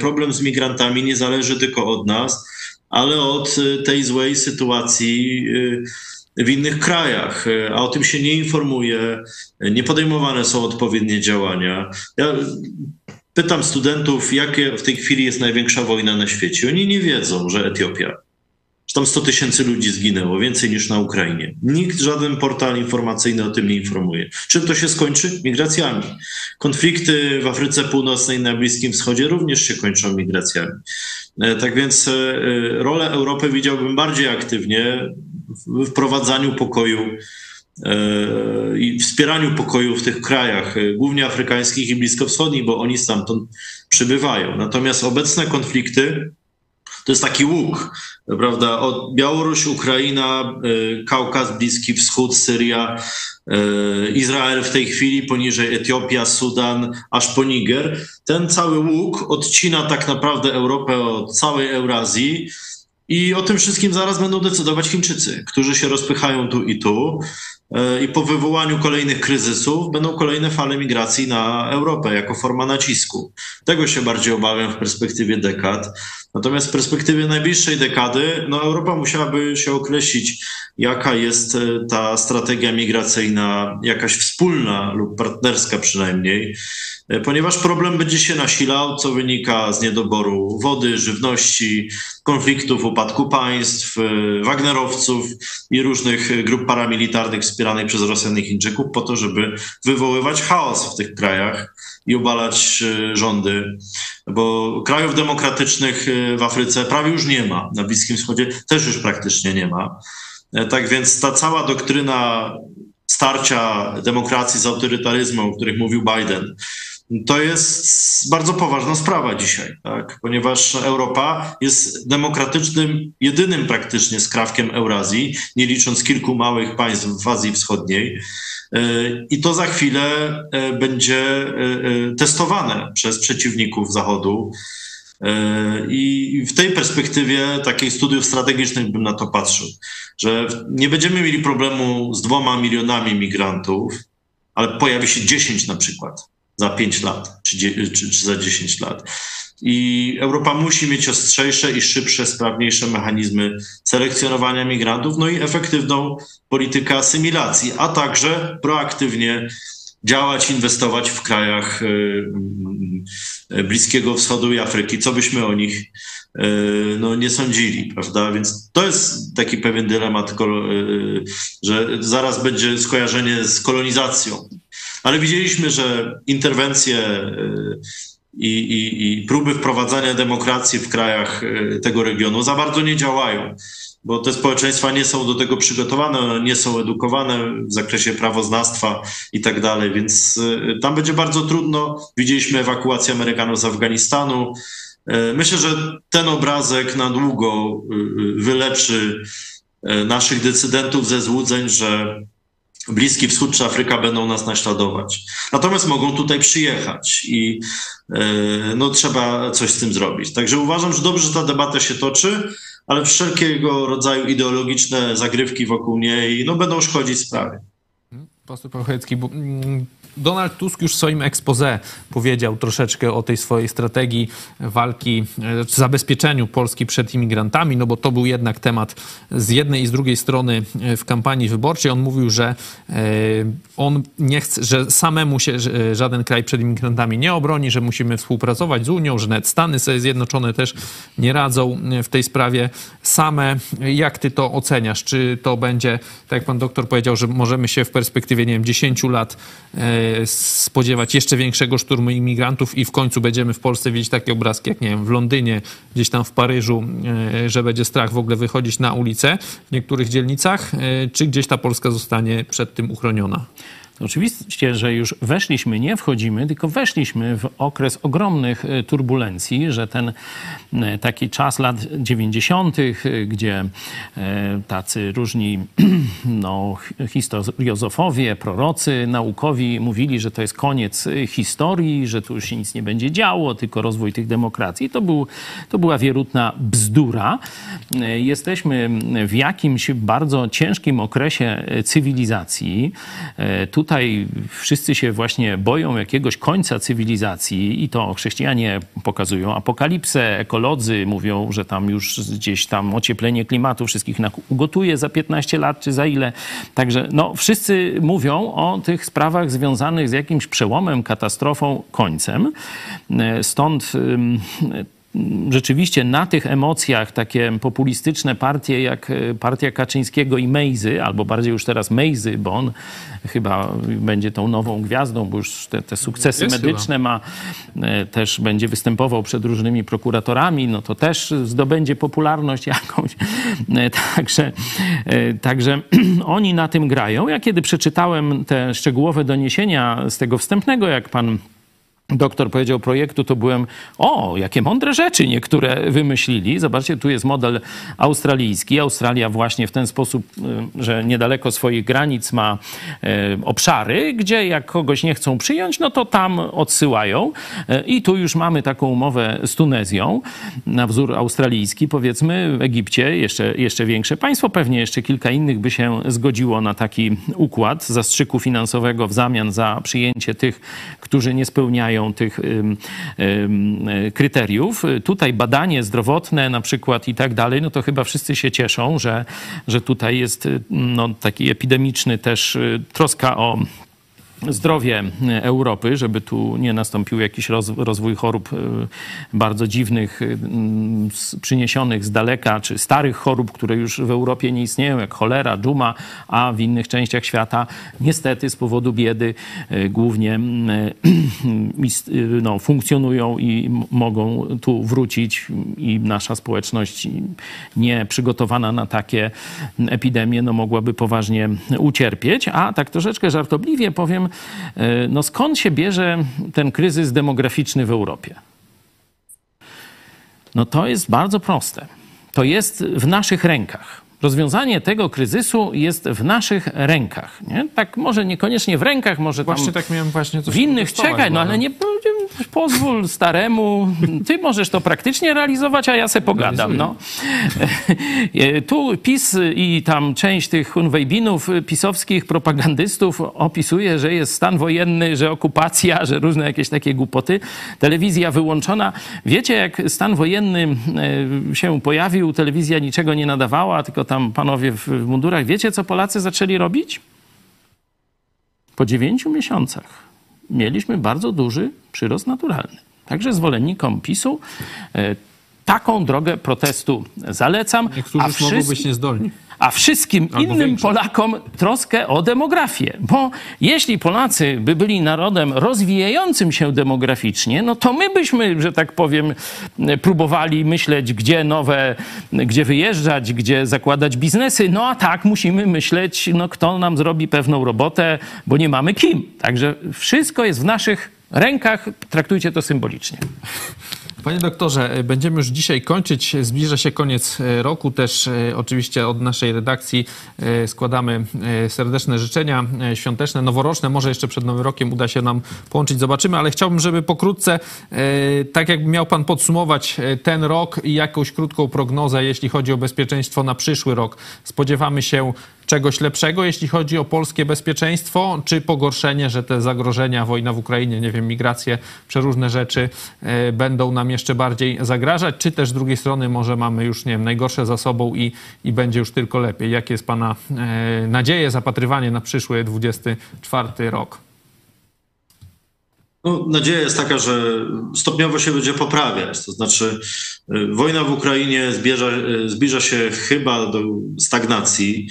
Problem z migrantami nie zależy tylko od nas, ale od tej złej sytuacji w innych krajach, a o tym się nie informuje, nie podejmowane są odpowiednie działania. Ja pytam studentów, jakie w tej chwili jest największa wojna na świecie. Oni nie wiedzą, że Etiopia, że tam 100 tysięcy ludzi zginęło, więcej niż na Ukrainie. Nikt, żaden portal informacyjny o tym nie informuje. Czym to się skończy? Migracjami. Konflikty w Afryce Północnej, na Bliskim Wschodzie również się kończą migracjami. Tak więc rolę Europy widziałbym bardziej aktywnie w wprowadzaniu pokoju i wspieraniu pokoju w tych krajach, głównie afrykańskich i bliskowschodnich, bo oni stamtąd przybywają. Natomiast obecne konflikty to jest taki łuk, prawda? Białoruś, Ukraina, Kaukaz, Bliski Wschód, Syria, Izrael w tej chwili, poniżej Etiopia, Sudan, aż po Niger. Ten cały łuk odcina tak naprawdę Europę od całej Eurazji. I o tym wszystkim zaraz będą decydować Chińczycy, którzy się rozpychają tu i tu. I po wywołaniu kolejnych kryzysów będą kolejne fale migracji na Europę jako forma nacisku. Tego się bardziej obawiam w perspektywie dekad. Natomiast w perspektywie najbliższej dekady no Europa musiałaby się określić, jaka jest ta strategia migracyjna, jakaś wspólna lub partnerska przynajmniej, ponieważ problem będzie się nasilał, co wynika z niedoboru wody, żywności, konfliktów, upadku państw, wagnerowców i różnych grup paramilitarnych wspieranych przez Rosjan i Chińczyków po to, żeby wywoływać chaos w tych krajach i obalać rządy, bo krajów demokratycznych w Afryce prawie już nie ma, na Bliskim Wschodzie też już praktycznie nie ma. Tak więc ta cała doktryna starcia demokracji z autorytaryzmem, o których mówił Biden, to jest bardzo poważna sprawa dzisiaj, tak? Ponieważ Europa jest demokratycznym, jedynym praktycznie skrawkiem Eurazji, nie licząc kilku małych państw w Azji Wschodniej. I to za chwilę będzie testowane przez przeciwników Zachodu. I w tej perspektywie takich studiów strategicznych bym na to patrzył, że nie będziemy mieli problemu z 2 milionami migrantów, ale pojawi się 10 na przykład za 5 lat czy za 10 lat. I Europa musi mieć ostrzejsze i szybsze, sprawniejsze mechanizmy selekcjonowania migrantów, no i efektywną politykę asymilacji, a także proaktywnie działać, inwestować w krajach Bliskiego Wschodu i Afryki, co byśmy o nich no, nie sądzili, prawda? Więc to jest taki pewien dylemat, że zaraz będzie skojarzenie z kolonizacją. Ale widzieliśmy, że interwencje i próby wprowadzania demokracji w krajach tego regionu za bardzo nie działają, bo te społeczeństwa nie są do tego przygotowane, nie są edukowane w zakresie prawoznawstwa i tak dalej, więc tam będzie bardzo trudno. Widzieliśmy ewakuację Amerykanów z Afganistanu. Myślę, że ten obrazek na długo wyleczy naszych decydentów ze złudzeń, że Bliski Wschód czy Afryka będą nas naśladować. Natomiast mogą tutaj przyjechać i no, trzeba coś z tym zrobić. Także uważam, że dobrze, że ta debata się toczy, ale wszelkiego rodzaju ideologiczne zagrywki wokół niej no, będą szkodzić sprawie. Poseł Pawłowicki, bo Donald Tusk już w swoim exposé powiedział troszeczkę o tej swojej strategii walki, zabezpieczeniu Polski przed imigrantami, no bo to był jednak temat z jednej i z drugiej strony w kampanii wyborczej. On mówił, że on nie chce, że samemu się żaden kraj przed imigrantami nie obroni, że musimy współpracować z Unią, że nawet Stany Zjednoczone też nie radzą w tej sprawie same. Jak ty to oceniasz? Czy to będzie, tak jak pan doktor powiedział, że możemy się w perspektywie, nie wiem, 10 lat spodziewać jeszcze większego szturmu imigrantów i w końcu będziemy w Polsce widzieć takie obrazki jak, nie wiem, w Londynie, gdzieś tam w Paryżu, że będzie strach w ogóle wychodzić na ulicę w niektórych dzielnicach, czy gdzieś ta Polska zostanie przed tym uchroniona? Oczywiście, że już weszliśmy, nie wchodzimy, tylko weszliśmy w okres ogromnych turbulencji, że ten taki czas lat 90., gdzie tacy różni no, historiozofowie, prorocy, naukowi mówili, że to jest koniec historii, że tu już się nic nie będzie działo, tylko rozwój tych demokracji. To była wierutna bzdura. Jesteśmy w jakimś bardzo ciężkim okresie cywilizacji. Tutaj wszyscy się właśnie boją jakiegoś końca cywilizacji i to chrześcijanie pokazują apokalipsę, ekolodzy mówią, że tam już gdzieś tam ocieplenie klimatu wszystkich ugotuje za 15 lat czy za ile. Także no, wszyscy mówią o tych sprawach związanych z jakimś przełomem, katastrofą, końcem. Stąd rzeczywiście na tych emocjach takie populistyczne partie jak partia Kaczyńskiego i Mejzy, albo bardziej już teraz Mejzy, bo on chyba będzie tą nową gwiazdą, bo już te sukcesy jest medyczne chyba. Ma, też będzie występował przed różnymi prokuratorami, no to też zdobędzie popularność jakąś. Także oni na tym grają. Ja kiedy przeczytałem te szczegółowe doniesienia z tego wstępnego, jak pan doktor powiedział projektu, to byłem, o, jakie mądre rzeczy niektóre wymyślili. Zobaczcie, tu jest model australijski. Australia właśnie w ten sposób, że niedaleko swoich granic ma obszary, gdzie jak kogoś nie chcą przyjąć, no to tam odsyłają. I tu już mamy taką umowę z Tunezją, na wzór australijski, powiedzmy, w Egipcie jeszcze większe państwo, pewnie jeszcze kilka innych by się zgodziło na taki układ zastrzyku finansowego w zamian za przyjęcie tych, którzy nie spełniają tych kryteriów. Tutaj badanie zdrowotne na przykład i tak dalej, no to chyba wszyscy się cieszą, że tutaj jest no, taki epidemiczny też troska o zdrowie Europy, żeby tu nie nastąpił jakiś rozwój chorób bardzo dziwnych, przyniesionych z daleka, czy starych chorób, które już w Europie nie istnieją, jak cholera, dżuma, a w innych częściach świata niestety z powodu biedy głównie funkcjonują i mogą tu wrócić, i nasza społeczność nieprzygotowana na takie epidemie mogłaby poważnie ucierpieć. A tak troszeczkę żartobliwie powiem, skąd się bierze ten kryzys demograficzny w Europie? To jest bardzo proste. To jest w naszych rękach. Rozwiązanie tego kryzysu jest w naszych rękach. Nie? Tak może niekoniecznie w rękach, może tam właśnie tak miałem właśnie coś w innych. Czekaj, ale nie pozwól staremu. Ty możesz to praktycznie realizować, a ja se pogadam. Tu PiS i tam część tych hunwejbinów, pisowskich propagandystów opisuje, że jest stan wojenny, że okupacja, że różne jakieś takie głupoty. Telewizja wyłączona. Wiecie, jak stan wojenny się pojawił, telewizja niczego nie nadawała, tylko tam panowie w mundurach. Wiecie, co Polacy zaczęli robić? Po 9 miesiącach mieliśmy bardzo duży przyrost naturalny. Także zwolennikom PiS-u taką drogę protestu zalecam. Niektórzy mogą być niezdolni. A wszystkim innym Polakom troskę o demografię. Bo jeśli Polacy by byli narodem rozwijającym się demograficznie, to my byśmy, że tak powiem, próbowali myśleć, gdzie wyjeżdżać, gdzie zakładać biznesy. A tak musimy myśleć, kto nam zrobi pewną robotę, bo nie mamy kim. Także wszystko jest w naszych rękach. Traktujcie to symbolicznie. Panie doktorze, będziemy już dzisiaj kończyć. Zbliża się koniec roku. Też oczywiście od naszej redakcji składamy serdeczne życzenia świąteczne, noworoczne. Może jeszcze przed Nowym Rokiem uda się nam połączyć. Zobaczymy, ale chciałbym, żeby pokrótce, tak jakby miał pan podsumować ten rok i jakąś krótką prognozę, jeśli chodzi o bezpieczeństwo na przyszły rok. Spodziewamy się czegoś lepszego, jeśli chodzi o polskie bezpieczeństwo, czy pogorszenie, że te zagrożenia, wojna w Ukrainie, nie wiem, migracje, przeróżne rzeczy będą nam jeszcze bardziej zagrażać, czy też z drugiej strony może mamy już, nie wiem, najgorsze za sobą i będzie już tylko lepiej. Jakie jest pana nadzieje, zapatrywanie na przyszły 2024 rok? Nadzieja jest taka, że stopniowo się będzie poprawiać. To znaczy wojna w Ukrainie zbliża się chyba do stagnacji.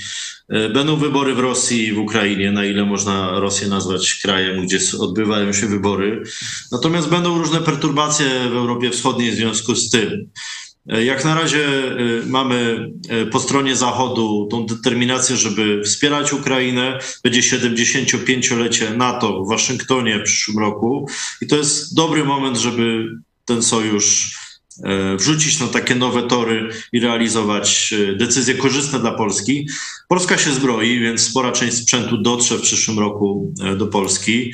Będą wybory w Rosji i w Ukrainie, na ile można Rosję nazwać krajem, gdzie odbywają się wybory. Natomiast będą różne perturbacje w Europie Wschodniej w związku z tym. Jak na razie mamy po stronie Zachodu tą determinację, żeby wspierać Ukrainę. Będzie 75-lecie NATO w Waszyngtonie w przyszłym roku i to jest dobry moment, żeby ten sojusz wrzucić na takie nowe tory i realizować decyzje korzystne dla Polski. Polska się zbroi, więc spora część sprzętu dotrze w przyszłym roku do Polski.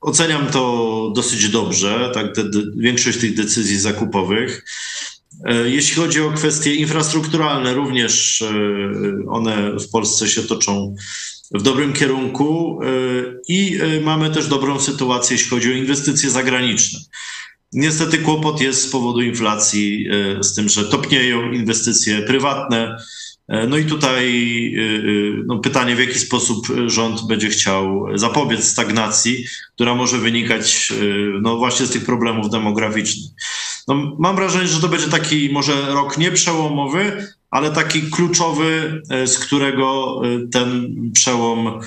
Oceniam to dosyć dobrze, tak, większość tych decyzji zakupowych. Jeśli chodzi o kwestie infrastrukturalne, również one w Polsce się toczą w dobrym kierunku i mamy też dobrą sytuację, jeśli chodzi o inwestycje zagraniczne. Niestety kłopot jest z powodu inflacji, z tym, że topnieją inwestycje prywatne. I tutaj pytanie, w jaki sposób rząd będzie chciał zapobiec stagnacji, która może wynikać właśnie z tych problemów demograficznych. Mam wrażenie, że to będzie taki może rok nieprzełomowy, ale taki kluczowy, z którego ten przełom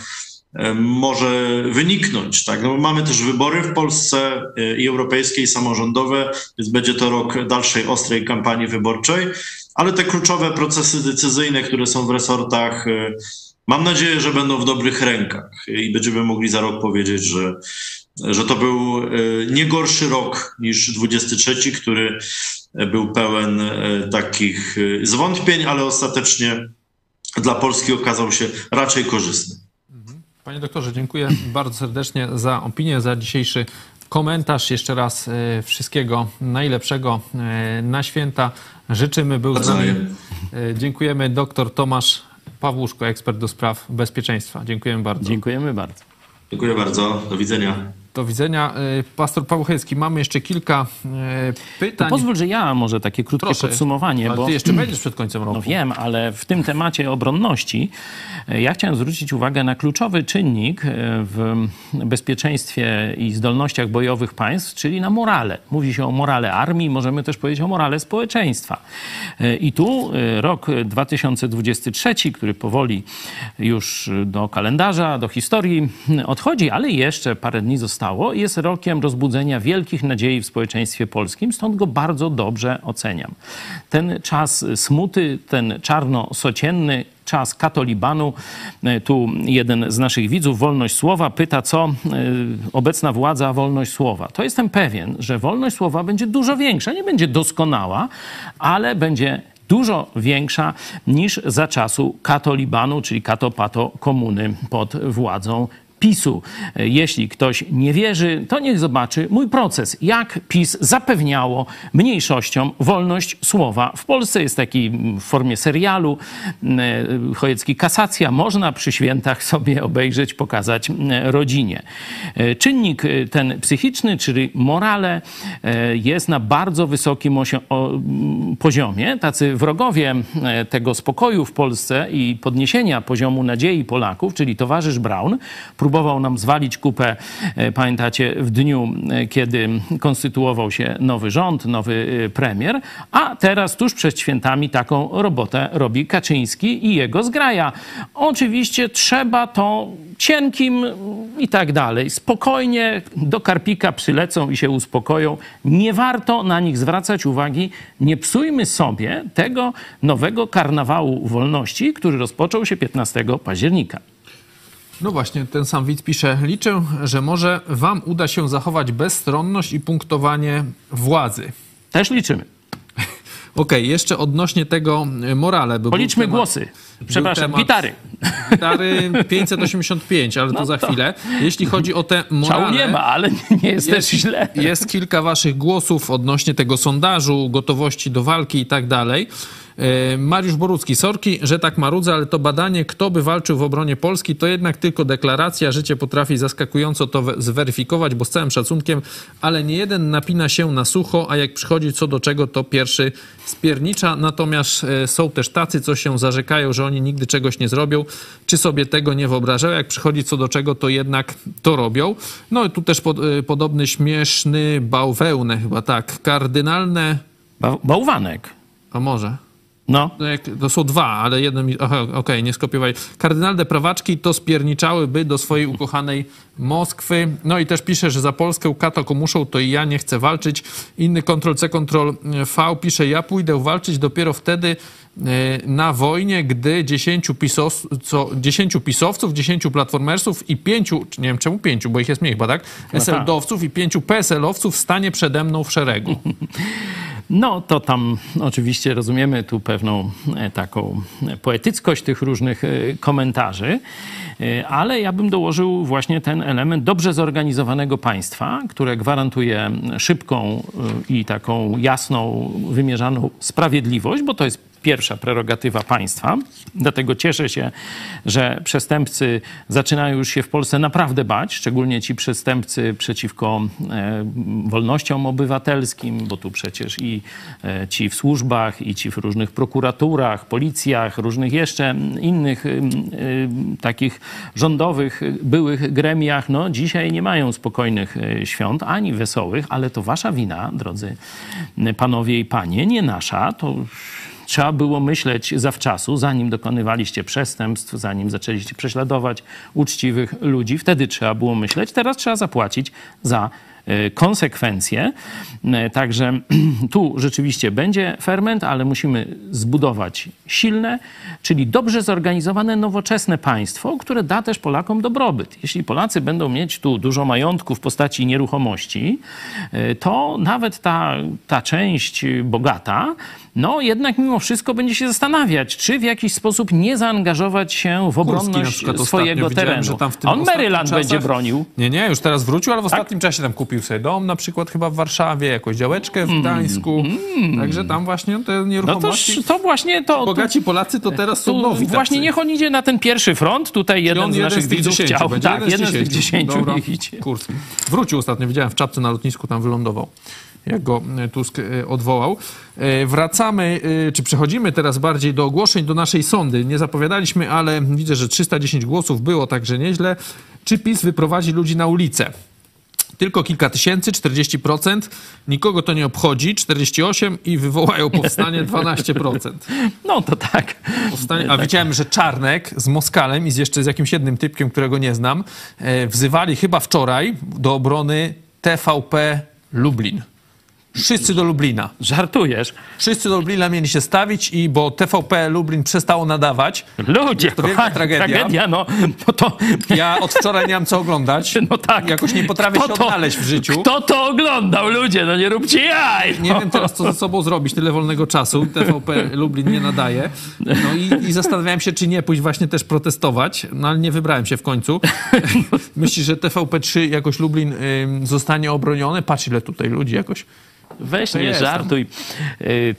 może wyniknąć. Tak? Mamy też wybory w Polsce i europejskie, i samorządowe, więc będzie to rok dalszej ostrej kampanii wyborczej. Ale te kluczowe procesy decyzyjne, które są w resortach, mam nadzieję, że będą w dobrych rękach i będziemy mogli za rok powiedzieć, że to był nie gorszy rok niż 23, który był pełen takich zwątpień, ale ostatecznie dla Polski okazał się raczej korzystny. Panie doktorze, dziękuję bardzo serdecznie za opinię, za dzisiejszy komentarz. Jeszcze raz wszystkiego najlepszego na święta. Życzymy, był z nami. Dziękujemy. Dr Tomasz Pawłuszko, ekspert do spraw bezpieczeństwa. Dziękujemy bardzo. Dziękujemy bardzo. Dziękuję bardzo. Do widzenia. Do widzenia. Pastor Paweł Chojecki, mamy jeszcze kilka pytań. To pozwól, że ja może takie krótkie podsumowanie. Ale ty jeszcze będziesz przed końcem roku. No wiem, ale w tym temacie obronności ja chciałem zwrócić uwagę na kluczowy czynnik w bezpieczeństwie i zdolnościach bojowych państw, czyli na morale. Mówi się o morale armii, możemy też powiedzieć o morale społeczeństwa. I tu rok 2023, który powoli już do kalendarza, do historii odchodzi, ale jeszcze parę dni zostało, jest rokiem rozbudzenia wielkich nadziei w społeczeństwie polskim, stąd go bardzo dobrze oceniam. Ten czas smuty, ten czarno-socienny czas katolibanu. Tu jeden z naszych widzów, Wolność Słowa, pyta, co obecna władza wolność słowa. To jestem pewien, że wolność słowa będzie dużo większa, nie będzie doskonała, ale będzie dużo większa niż za czasu katolibanu, czyli kato-pato komuny pod władzą PiS-u. Jeśli ktoś nie wierzy, to niech zobaczy mój proces, jak PiS zapewniało mniejszościom wolność słowa. W Polsce jest taki w formie serialu Chojecki Kasacja. Można przy świętach sobie obejrzeć, pokazać rodzinie. Czynnik ten psychiczny, czyli morale, jest na bardzo wysokim poziomie. Tacy wrogowie tego spokoju w Polsce i podniesienia poziomu nadziei Polaków, czyli towarzysz Braun, próbował nam zwalić kupę, pamiętacie, w dniu, kiedy konstytuował się nowy rząd, nowy premier, a teraz tuż przed świętami taką robotę robi Kaczyński i jego zgraja. Oczywiście trzeba to cienkim i tak dalej. Spokojnie do karpika przylecą i się uspokoją. Nie warto na nich zwracać uwagi. Nie psujmy sobie tego nowego karnawału wolności, który rozpoczął się 15 października. No właśnie, ten sam widz pisze, liczę, że może wam uda się zachować bezstronność i punktowanie władzy. Też liczymy. Okej, jeszcze odnośnie tego morale. Policzmy głosy. Przepraszam, gitary. Gitary 585, ale no to za chwilę. Jeśli chodzi o te morale... Czału nie ma, ale nie jest też źle. Jest kilka waszych głosów odnośnie tego sondażu, gotowości do walki i tak dalej. Mariusz Borucki, sorki, że tak marudzę, ale to badanie, kto by walczył w obronie Polski, to jednak tylko deklaracja. Życie potrafi zaskakująco to zweryfikować, bo z całym szacunkiem, ale nie jeden napina się na sucho, a jak przychodzi co do czego, to pierwszy spiernicza. Natomiast są też tacy, co się zarzekają, że oni nigdy czegoś nie zrobią, czy sobie tego nie wyobrażają. Jak przychodzi co do czego, to jednak to robią. No i tu też podobny śmieszny bałwełnę chyba, tak. Kardynalne... Bałwanek. A może... No. To są dwa, ale jeden... Okej, nie skopiowali. Kardynalne prawaczki to spierniczałyby do swojej ukochanej Moskwy. No i też pisze, że za Polskę kato komuszą, to i ja nie chcę walczyć. Inny Ctrl-C, Ctrl-V pisze, ja pójdę walczyć dopiero wtedy na wojnie, gdy 10 pisowców, 10 platformersów i 5, nie wiem czemu 5, bo ich jest mniej chyba, tak? SL-owców i 5 PSL-owców stanie przede mną w szeregu. No to tam oczywiście rozumiemy tu pewną taką poetyckość tych różnych komentarzy, ale ja bym dołożył właśnie ten element dobrze zorganizowanego państwa, które gwarantuje szybką i taką jasną, wymierzaną sprawiedliwość, bo to jest pierwsza prerogatywa państwa. Dlatego cieszę się, że przestępcy zaczynają już się w Polsce naprawdę bać, szczególnie ci przestępcy przeciwko wolnościom obywatelskim, bo tu przecież i ci w służbach, i ci w różnych prokuraturach, policjach, różnych jeszcze innych takich rządowych, byłych gremiach, no dzisiaj nie mają spokojnych świąt, ani wesołych, ale to wasza wina, drodzy panowie i panie, nie nasza, to... Trzeba było myśleć zawczasu, zanim dokonywaliście przestępstw, zanim zaczęliście prześladować uczciwych ludzi. Wtedy trzeba było myśleć. Teraz trzeba zapłacić za konsekwencje. Także tu rzeczywiście będzie ferment, ale musimy zbudować silne, czyli dobrze zorganizowane, nowoczesne państwo, które da też Polakom dobrobyt. Jeśli Polacy będą mieć tu dużo majątku w postaci nieruchomości, to nawet ta część bogata, no jednak mimo wszystko będzie się zastanawiać, czy w jakiś sposób nie zaangażować się w obronność swojego terenu. Że tam w tym on Maryland będzie bronił. Nie, już teraz wrócił, ale w ostatnim czasie tam kupił. kupił sobie dom, na przykład chyba w Warszawie, jakąś działeczkę w Gdańsku. Także tam właśnie te nieruchomości. No to właśnie to... Bogaci Polacy to teraz są nowi. Właśnie tacy. Niech on idzie na ten pierwszy front. Tutaj jeden z naszych widzów chciał. Tak, jeden z tych 10 niech idzie. Kurs. Wrócił ostatnio, widziałem w Czapce na lotnisku, tam wylądował. Jak go Tusk odwołał. Wracamy, czy przechodzimy teraz bardziej do ogłoszeń, do naszej sondy. Nie zapowiadaliśmy, ale widzę, że 310 głosów było, także nieźle. Czy PiS wyprowadzi ludzi na ulicę? Tylko kilka tysięcy, 40%. Nikogo to nie obchodzi, 48% i wywołają powstanie 12%. No to tak. Powstanie, a widziałem, że Czarnek z Moskalem i jeszcze z jakimś jednym typkiem, którego nie znam, wzywali chyba wczoraj do obrony TVP Lublin. Wszyscy do Lublina. Żartujesz? Wszyscy do Lublina mieli się stawić, i bo TVP Lublin przestało nadawać. Ludzie, to wielka tragedia. No to... Ja od wczoraj nie mam co oglądać. No tak. Jakoś nie potrafię się odnaleźć w życiu. Kto to oglądał? Ludzie, no nie róbcie jaj! No. Nie wiem teraz, co ze sobą zrobić. Tyle wolnego czasu. TVP Lublin nie nadaje. No i zastanawiałem się, czy nie pójść właśnie też protestować. No ale nie wybrałem się w końcu. Myślisz, że TVP3 jakoś Lublin zostanie obroniony? Patrz, ile tutaj ludzi jakoś. Weź, nie żartuj.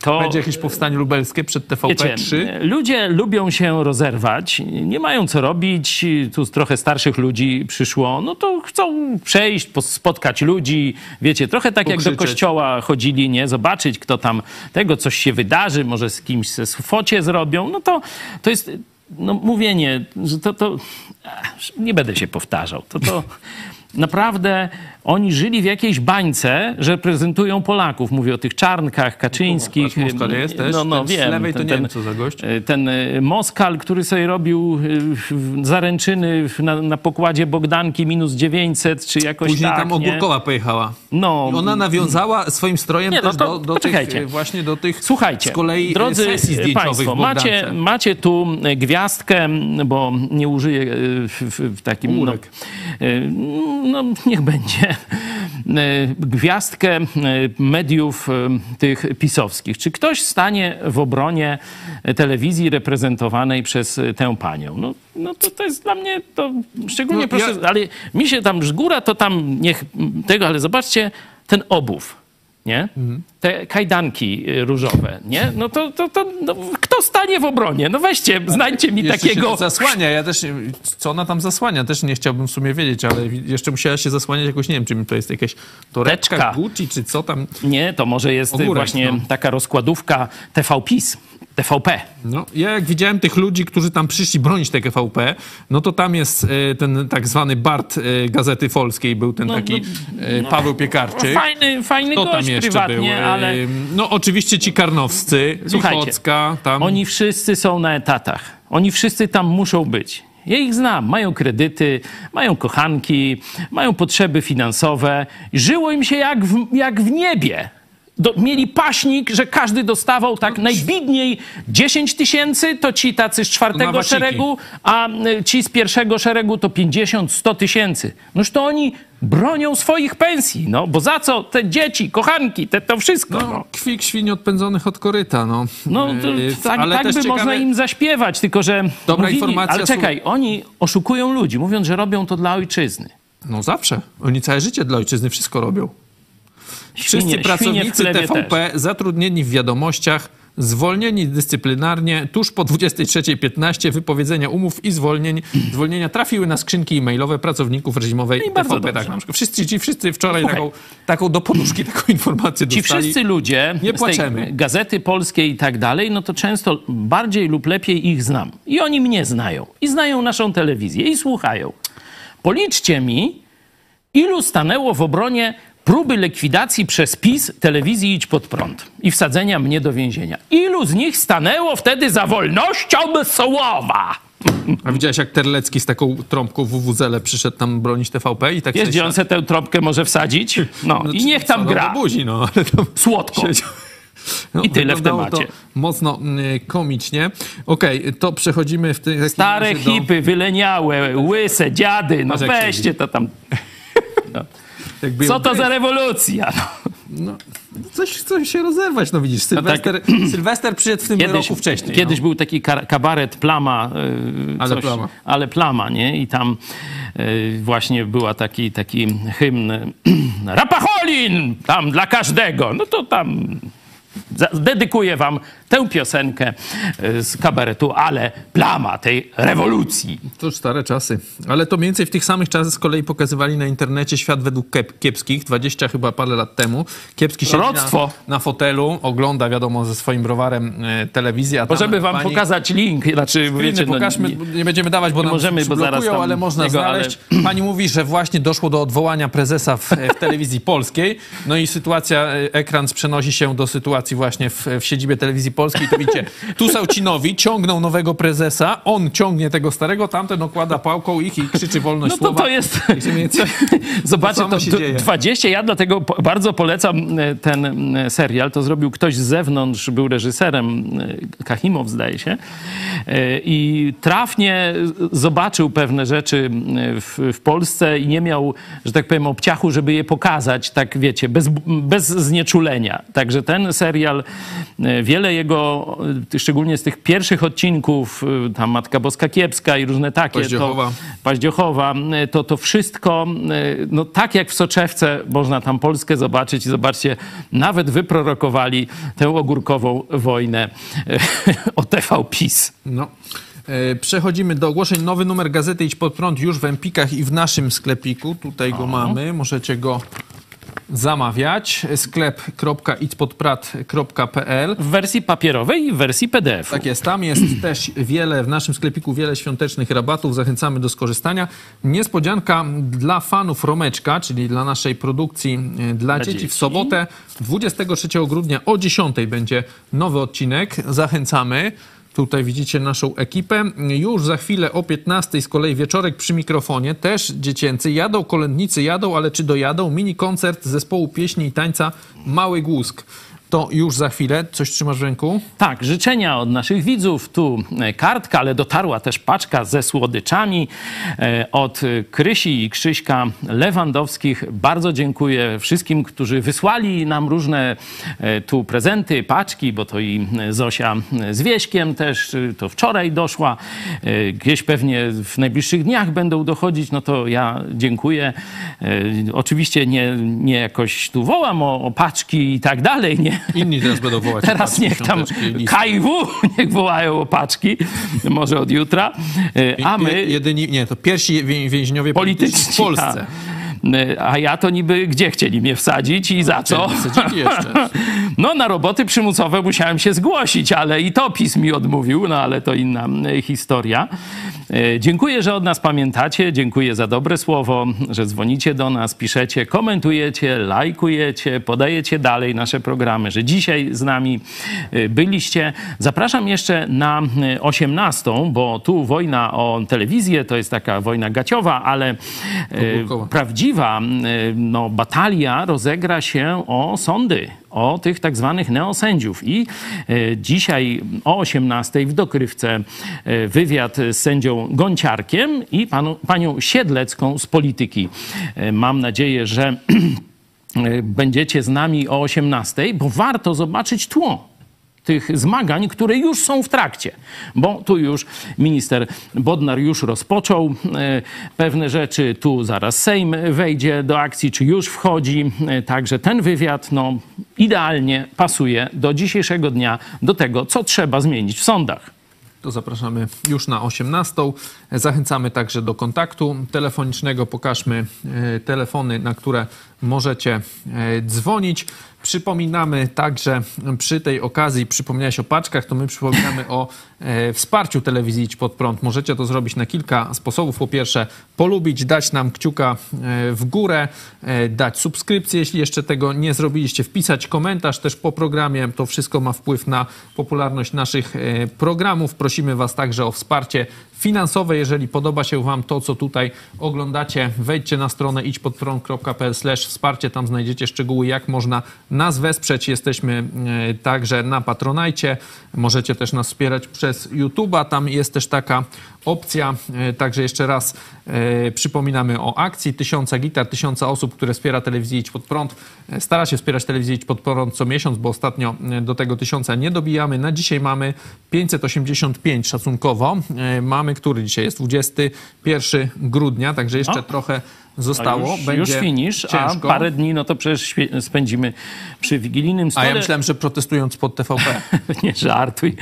To... Będzie jakieś powstanie lubelskie przed TVP3? Wiecie, ludzie lubią się rozerwać, nie mają co robić, tu trochę starszych ludzi przyszło, no to chcą przejść, spotkać ludzi, wiecie, trochę tak pokrzyczeć. Jak do kościoła chodzili, nie, zobaczyć kto tam tego, coś się wydarzy, może z kimś se focie zrobią, no to jest... No mówienie, że to... Nie będę się powtarzał. Naprawdę oni żyli w jakiejś bańce, że prezentują Polaków. Mówię o tych Czarnkach, Kaczyńskich. Moskal jest też. No, wiem. Z lewej to nie wiem, co za gość. Ten Moskal, który sobie robił zaręczyny na pokładzie Bogdanki -900, czy jakoś później tak. Później tam Ogórkowa pojechała. No. I ona nawiązała swoim strojem też do tych, właśnie do tych, słuchajcie, z kolei drodzy sesji zdjęciowych w Bogdance. Macie tu gwiazdkę, bo nie użyję w takim... Murek. No niech będzie gwiazdkę mediów tych pisowskich. Czy ktoś stanie w obronie telewizji reprezentowanej przez tę panią? No to jest dla mnie to szczególnie proste, ale mi się tam żgóra, to tam niech tego, ale zobaczcie ten obuw. Nie? Te kajdanki różowe, nie? No to kto stanie w obronie? No weźcie, znajdźcie mi takiego... Się zasłania, ja też, co ona tam zasłania? Też nie chciałbym w sumie wiedzieć, ale jeszcze musiała się zasłaniać jakoś, nie wiem, czy to jest jakaś toreczka Gucci, czy co tam? Nie, to może jest ogórek, właśnie taka rozkładówka TVPiS. TVP. No, ja jak widziałem tych ludzi, którzy tam przyszli bronić te TVP, no to tam jest ten tak zwany Bart Gazety Polskiej, był ten taki Paweł Piekarczyk. Fajny kto gość tam jeszcze prywatnie, był? Ale... No oczywiście ci Karnowscy, Lichocka. Tam... Oni wszyscy są na etatach. Oni wszyscy tam muszą być. Ja ich znam. Mają kredyty, mają kochanki, mają potrzeby finansowe. Żyło im się jak w niebie. Mieli paśnik, że każdy dostawał tak najbidniej 10 000, to ci tacy z 4 szeregu, a ci z 1 szeregu to 50, 100 000. Noż to oni bronią swoich pensji, bo za co te dzieci, kochanki, to wszystko. Kwik świń odpędzonych od koryta, ale tak by ciekawe... można im zaśpiewać, tylko że... Dobra informacja. Ale czekaj, oni oszukują ludzi, mówiąc, że robią to dla ojczyzny. No zawsze. Oni całe życie dla ojczyzny wszystko robią. Wszyscy pracownicy TVP zatrudnieni w Wiadomościach, zwolnieni dyscyplinarnie tuż po 23:15 wypowiedzenia umów i zwolnienia trafiły na skrzynki e-mailowe pracowników reżimowej TVP. Tak, na przykład. Wszyscy wczoraj taką do poduszki taką informację dostali. Ci wszyscy ludzie nie płaczemy. Z tej Gazety Polskiej i tak dalej, no to często bardziej lub lepiej ich znam. I oni mnie znają. I znają naszą telewizję. I słuchają. Policzcie mi, ilu stanęło w obronie próby likwidacji przez PiS telewizji Idź Pod Prąd i wsadzenia mnie do więzienia. Ilu z nich stanęło wtedy za wolnością słowa? A widziałeś, jak Terlecki z taką trąbką WWZ-le przyszedł tam bronić TVP? I tak wiesz, gdzie on se tę trąbkę może wsadzić? No i niech tam gra. Buzi, ale tam słodko. I tyle w temacie. Mocno komicznie. Okej, to przechodzimy w tym... Stare hipy, wyleniałe, łyse, dziady. No weźcie to tam... Co to za rewolucja? coś chce się rozewać, no widzisz, Sylwester, tak. Sylwester przyszedł w tym roku wcześniej. Kiedyś był taki kabaret Plama, ale Plama, nie? I tam właśnie była taki hymn Rapacholin! Tam dla każdego! No to tam dedykuję wam tę piosenkę z kabaretu, ale Plama, tej rewolucji. To stare czasy. Ale to mniej więcej w tych samych czasach z kolei pokazywali na internecie Świat według kiepskich, 20 chyba parę lat temu. Kiepski siedzi na fotelu, ogląda, wiadomo, ze swoim browarem telewizję. Bo żeby wam pokazać link, znaczy wiecie, pokażmy, nie będziemy dawać, bo możemy, bo zaraz tam ale można tego, znaleźć. Ale... Pani mówi, że właśnie doszło do odwołania prezesa w telewizji polskiej. No i sytuacja, ekran przenosi się do sytuacji właśnie w siedzibie telewizji polskiej, to widzicie, tu Saucinowi ciągną nowego prezesa, on ciągnie tego starego, tamten okłada pałką ich i krzyczy wolność słowa. No to jest... Zobaczcie, to 20. Ja dlatego bardzo polecam ten serial. To zrobił ktoś z zewnątrz, był reżyserem, Kahimow zdaje się, i trafnie zobaczył pewne rzeczy w Polsce i nie miał, że tak powiem, obciachu, żeby je pokazać, tak wiecie, bez znieczulenia. Także ten serial, wiele jego, szczególnie z tych pierwszych odcinków, tam Matka Boska Kiepska i różne takie, Paździochowa, to wszystko, no tak jak w soczewce można tam Polskę zobaczyć i zobaczcie, nawet wyprorokowali tę ogórkową wojnę o TV PiS. No. Przechodzimy do ogłoszeń. Nowy numer gazety Idź Pod Prąd już w Empikach i w naszym sklepiku. Tutaj go mamy, możecie go zamawiać. sklep.idźpodprad.pl w wersji papierowej i w wersji PDF. Tak jest, tam jest też wiele, w naszym sklepiku wiele świątecznych rabatów. Zachęcamy do skorzystania. Niespodzianka dla fanów Romeczka, czyli dla naszej produkcji dla dzieci. W sobotę 23 grudnia o 10 będzie nowy odcinek. Zachęcamy. Tutaj widzicie naszą ekipę. Już za chwilę o 15 z kolei wieczorek przy mikrofonie, też dziecięcy. Jadą kolędnicy, jadą, ale czy dojadą? Mini koncert zespołu pieśni i tańca Mały Głusk. To już za chwilę. Coś trzymasz w ręku? Tak, życzenia od naszych widzów. Tu kartka, ale dotarła też paczka ze słodyczami od Krysi i Krzyśka Lewandowskich. Bardzo dziękuję wszystkim, którzy wysłali nam różne tu prezenty, paczki, bo to i Zosia z Wieśkiem też, to wczoraj doszła. Gdzieś pewnie w najbliższych dniach będą dochodzić. No to ja dziękuję. Oczywiście nie jakoś tu wołam o paczki i tak dalej, nie? Inni teraz będą wołać. Teraz niech tam KW niech wołają opaczki, może od jutra. A my... Pierwsi więźniowie polityczni w Polsce. A ja to niby gdzie chcieli mnie wsadzić i za co? No na roboty przymusowe musiałem się zgłosić, ale i to PiS mi odmówił, no ale to inna historia. Dziękuję, że od nas pamiętacie, dziękuję za dobre słowo, że dzwonicie do nas, piszecie, komentujecie, lajkujecie, podajecie dalej nasze programy, że dzisiaj z nami byliście. Zapraszam jeszcze na 18, bo tu wojna o telewizję, to jest taka wojna gaciowa, ale prawdziwa batalia rozegra się o sądy, o tych tak zwanych neosędziów. I dzisiaj o 18 w Dokrywce wywiad z sędzią Gonciarkiem i panią Siedlecką z Polityki. Mam nadzieję, że będziecie z nami o 18, bo warto zobaczyć tło tych zmagań, które już są w trakcie. Bo tu już minister Bodnar już rozpoczął pewne rzeczy, tu zaraz Sejm wejdzie do akcji, czy już wchodzi. Także ten wywiad idealnie pasuje do dzisiejszego dnia, do tego, co trzeba zmienić w sądach. To zapraszamy już na 18. Zachęcamy także do kontaktu telefonicznego. Pokażmy telefony, na które możecie dzwonić. Przypominamy także przy tej okazji, przypomniałeś o paczkach, to my przypominamy o wsparciu telewizji Idź Pod Prąd. Możecie to zrobić na kilka sposobów. Po pierwsze polubić, dać nam kciuka w górę, dać subskrypcję, jeśli jeszcze tego nie zrobiliście, wpisać komentarz też po programie. To wszystko ma wpływ na popularność naszych programów. Prosimy was także o wsparcie finansowe. Jeżeli podoba się wam to, co tutaj oglądacie, wejdźcie na stronę idźpodprąd.pl/wsparcie. Tam znajdziecie szczegóły, jak można nas wesprzeć. Jesteśmy także na Patronite. Możecie też nas wspierać przez YouTube'a. Tam jest też taka opcja. Także jeszcze raz przypominamy o akcji. 1000 gitar, 1000 osób, które wspiera telewizję Idź Pod Prąd. Stara się wspierać telewizję Idź Pod Prąd co miesiąc, bo ostatnio do tego 1000 nie dobijamy. Na dzisiaj mamy 585 szacunkowo. Mamy, który dzisiaj jest 21 grudnia, także jeszcze trochę zostało. Już finisz, a parę dni, no to przecież spędzimy przy wigilijnym stole. A ja myślałem, że protestując pod TVP. Nie żartuj.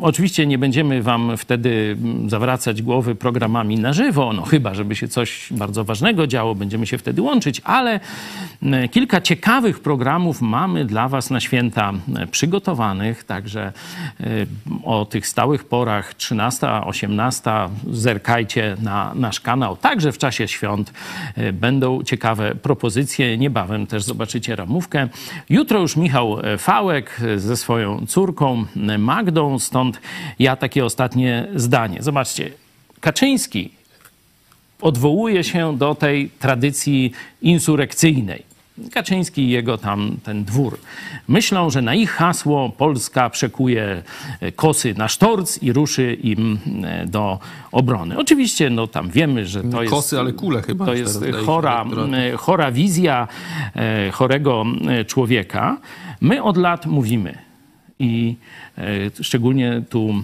Oczywiście nie będziemy wam wtedy zawracać głowy programami na żywo, no chyba, żeby się coś bardzo ważnego działo, będziemy się wtedy łączyć, ale kilka ciekawych programów mamy dla was na święta przygotowanych, także o tych stałych porach 13, 18 zerkajcie na nasz kanał. Także w czasie świąt będą ciekawe propozycje. Niebawem też zobaczycie ramówkę. Jutro już Michał Fałek ze swoją córką Magdą. Stąd ja takie ostatnie zdanie. Zobaczcie, Kaczyński odwołuje się do tej tradycji insurekcyjnej. Kaczyński i jego tam ten dwór myślą, że na ich hasło Polska przekuje kosy na sztorc i ruszy im do obrony. Oczywiście, no tam wiemy, że to jest... Kosy, ale kule chyba. To jest chora wizja chorego człowieka. My od lat mówimy i szczególnie tu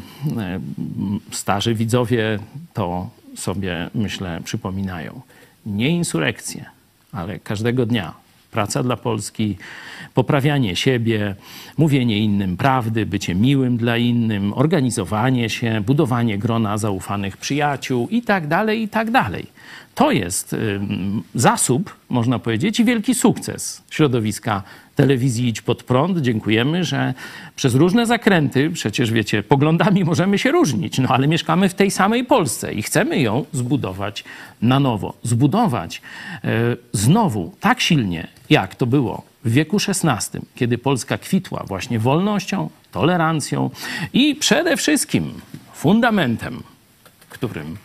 starzy widzowie to sobie, myślę, przypominają. Nie insurekcje, ale każdego dnia praca dla Polski, poprawianie siebie, mówienie innym prawdy, bycie miłym dla innym, organizowanie się, budowanie grona zaufanych przyjaciół i tak dalej, i tak dalej. To jest zasób, można powiedzieć, i wielki sukces środowiska telewizji Idź Pod Prąd. Dziękujemy, że przez różne zakręty, przecież wiecie, poglądami możemy się różnić, no ale mieszkamy w tej samej Polsce i chcemy ją zbudować na nowo. Zbudować znowu tak silnie, jak to było w wieku XVI, kiedy Polska kwitła właśnie wolnością, tolerancją i przede wszystkim fundamentem, którym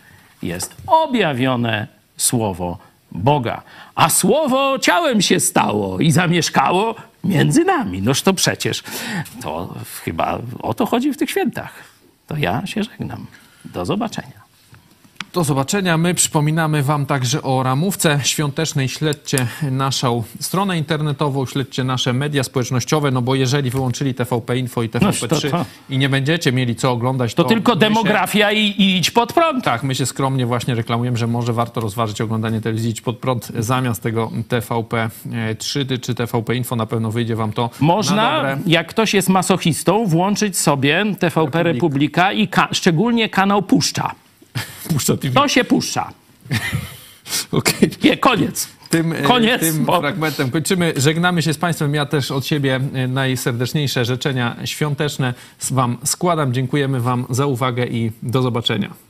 jest objawione Słowo Boga. A Słowo ciałem się stało i zamieszkało między nami. Noż to przecież, to chyba o to chodzi w tych świętach. To ja się żegnam. Do zobaczenia. Do zobaczenia. My przypominamy wam także o ramówce świątecznej. Śledźcie naszą stronę internetową, śledźcie nasze media społecznościowe, no bo jeżeli wyłączyli TVP Info i TVP3 i nie będziecie mieli co oglądać, to tylko demografia i Idź Pod Prąd. Tak, my się skromnie właśnie reklamujemy, że może warto rozważyć oglądanie telewizji Idź Pod Prąd zamiast tego TVP3 czy TVP Info. Na pewno wyjdzie wam to Można, jak ktoś jest masochistą, włączyć sobie TVP Republika i szczególnie kanał Puszcza. To się puszcza. Okay. Nie, koniec. Tym fragmentem kończymy. Żegnamy się z państwem. Ja też od siebie najserdeczniejsze życzenia świąteczne wam składam. Dziękujemy wam za uwagę i do zobaczenia.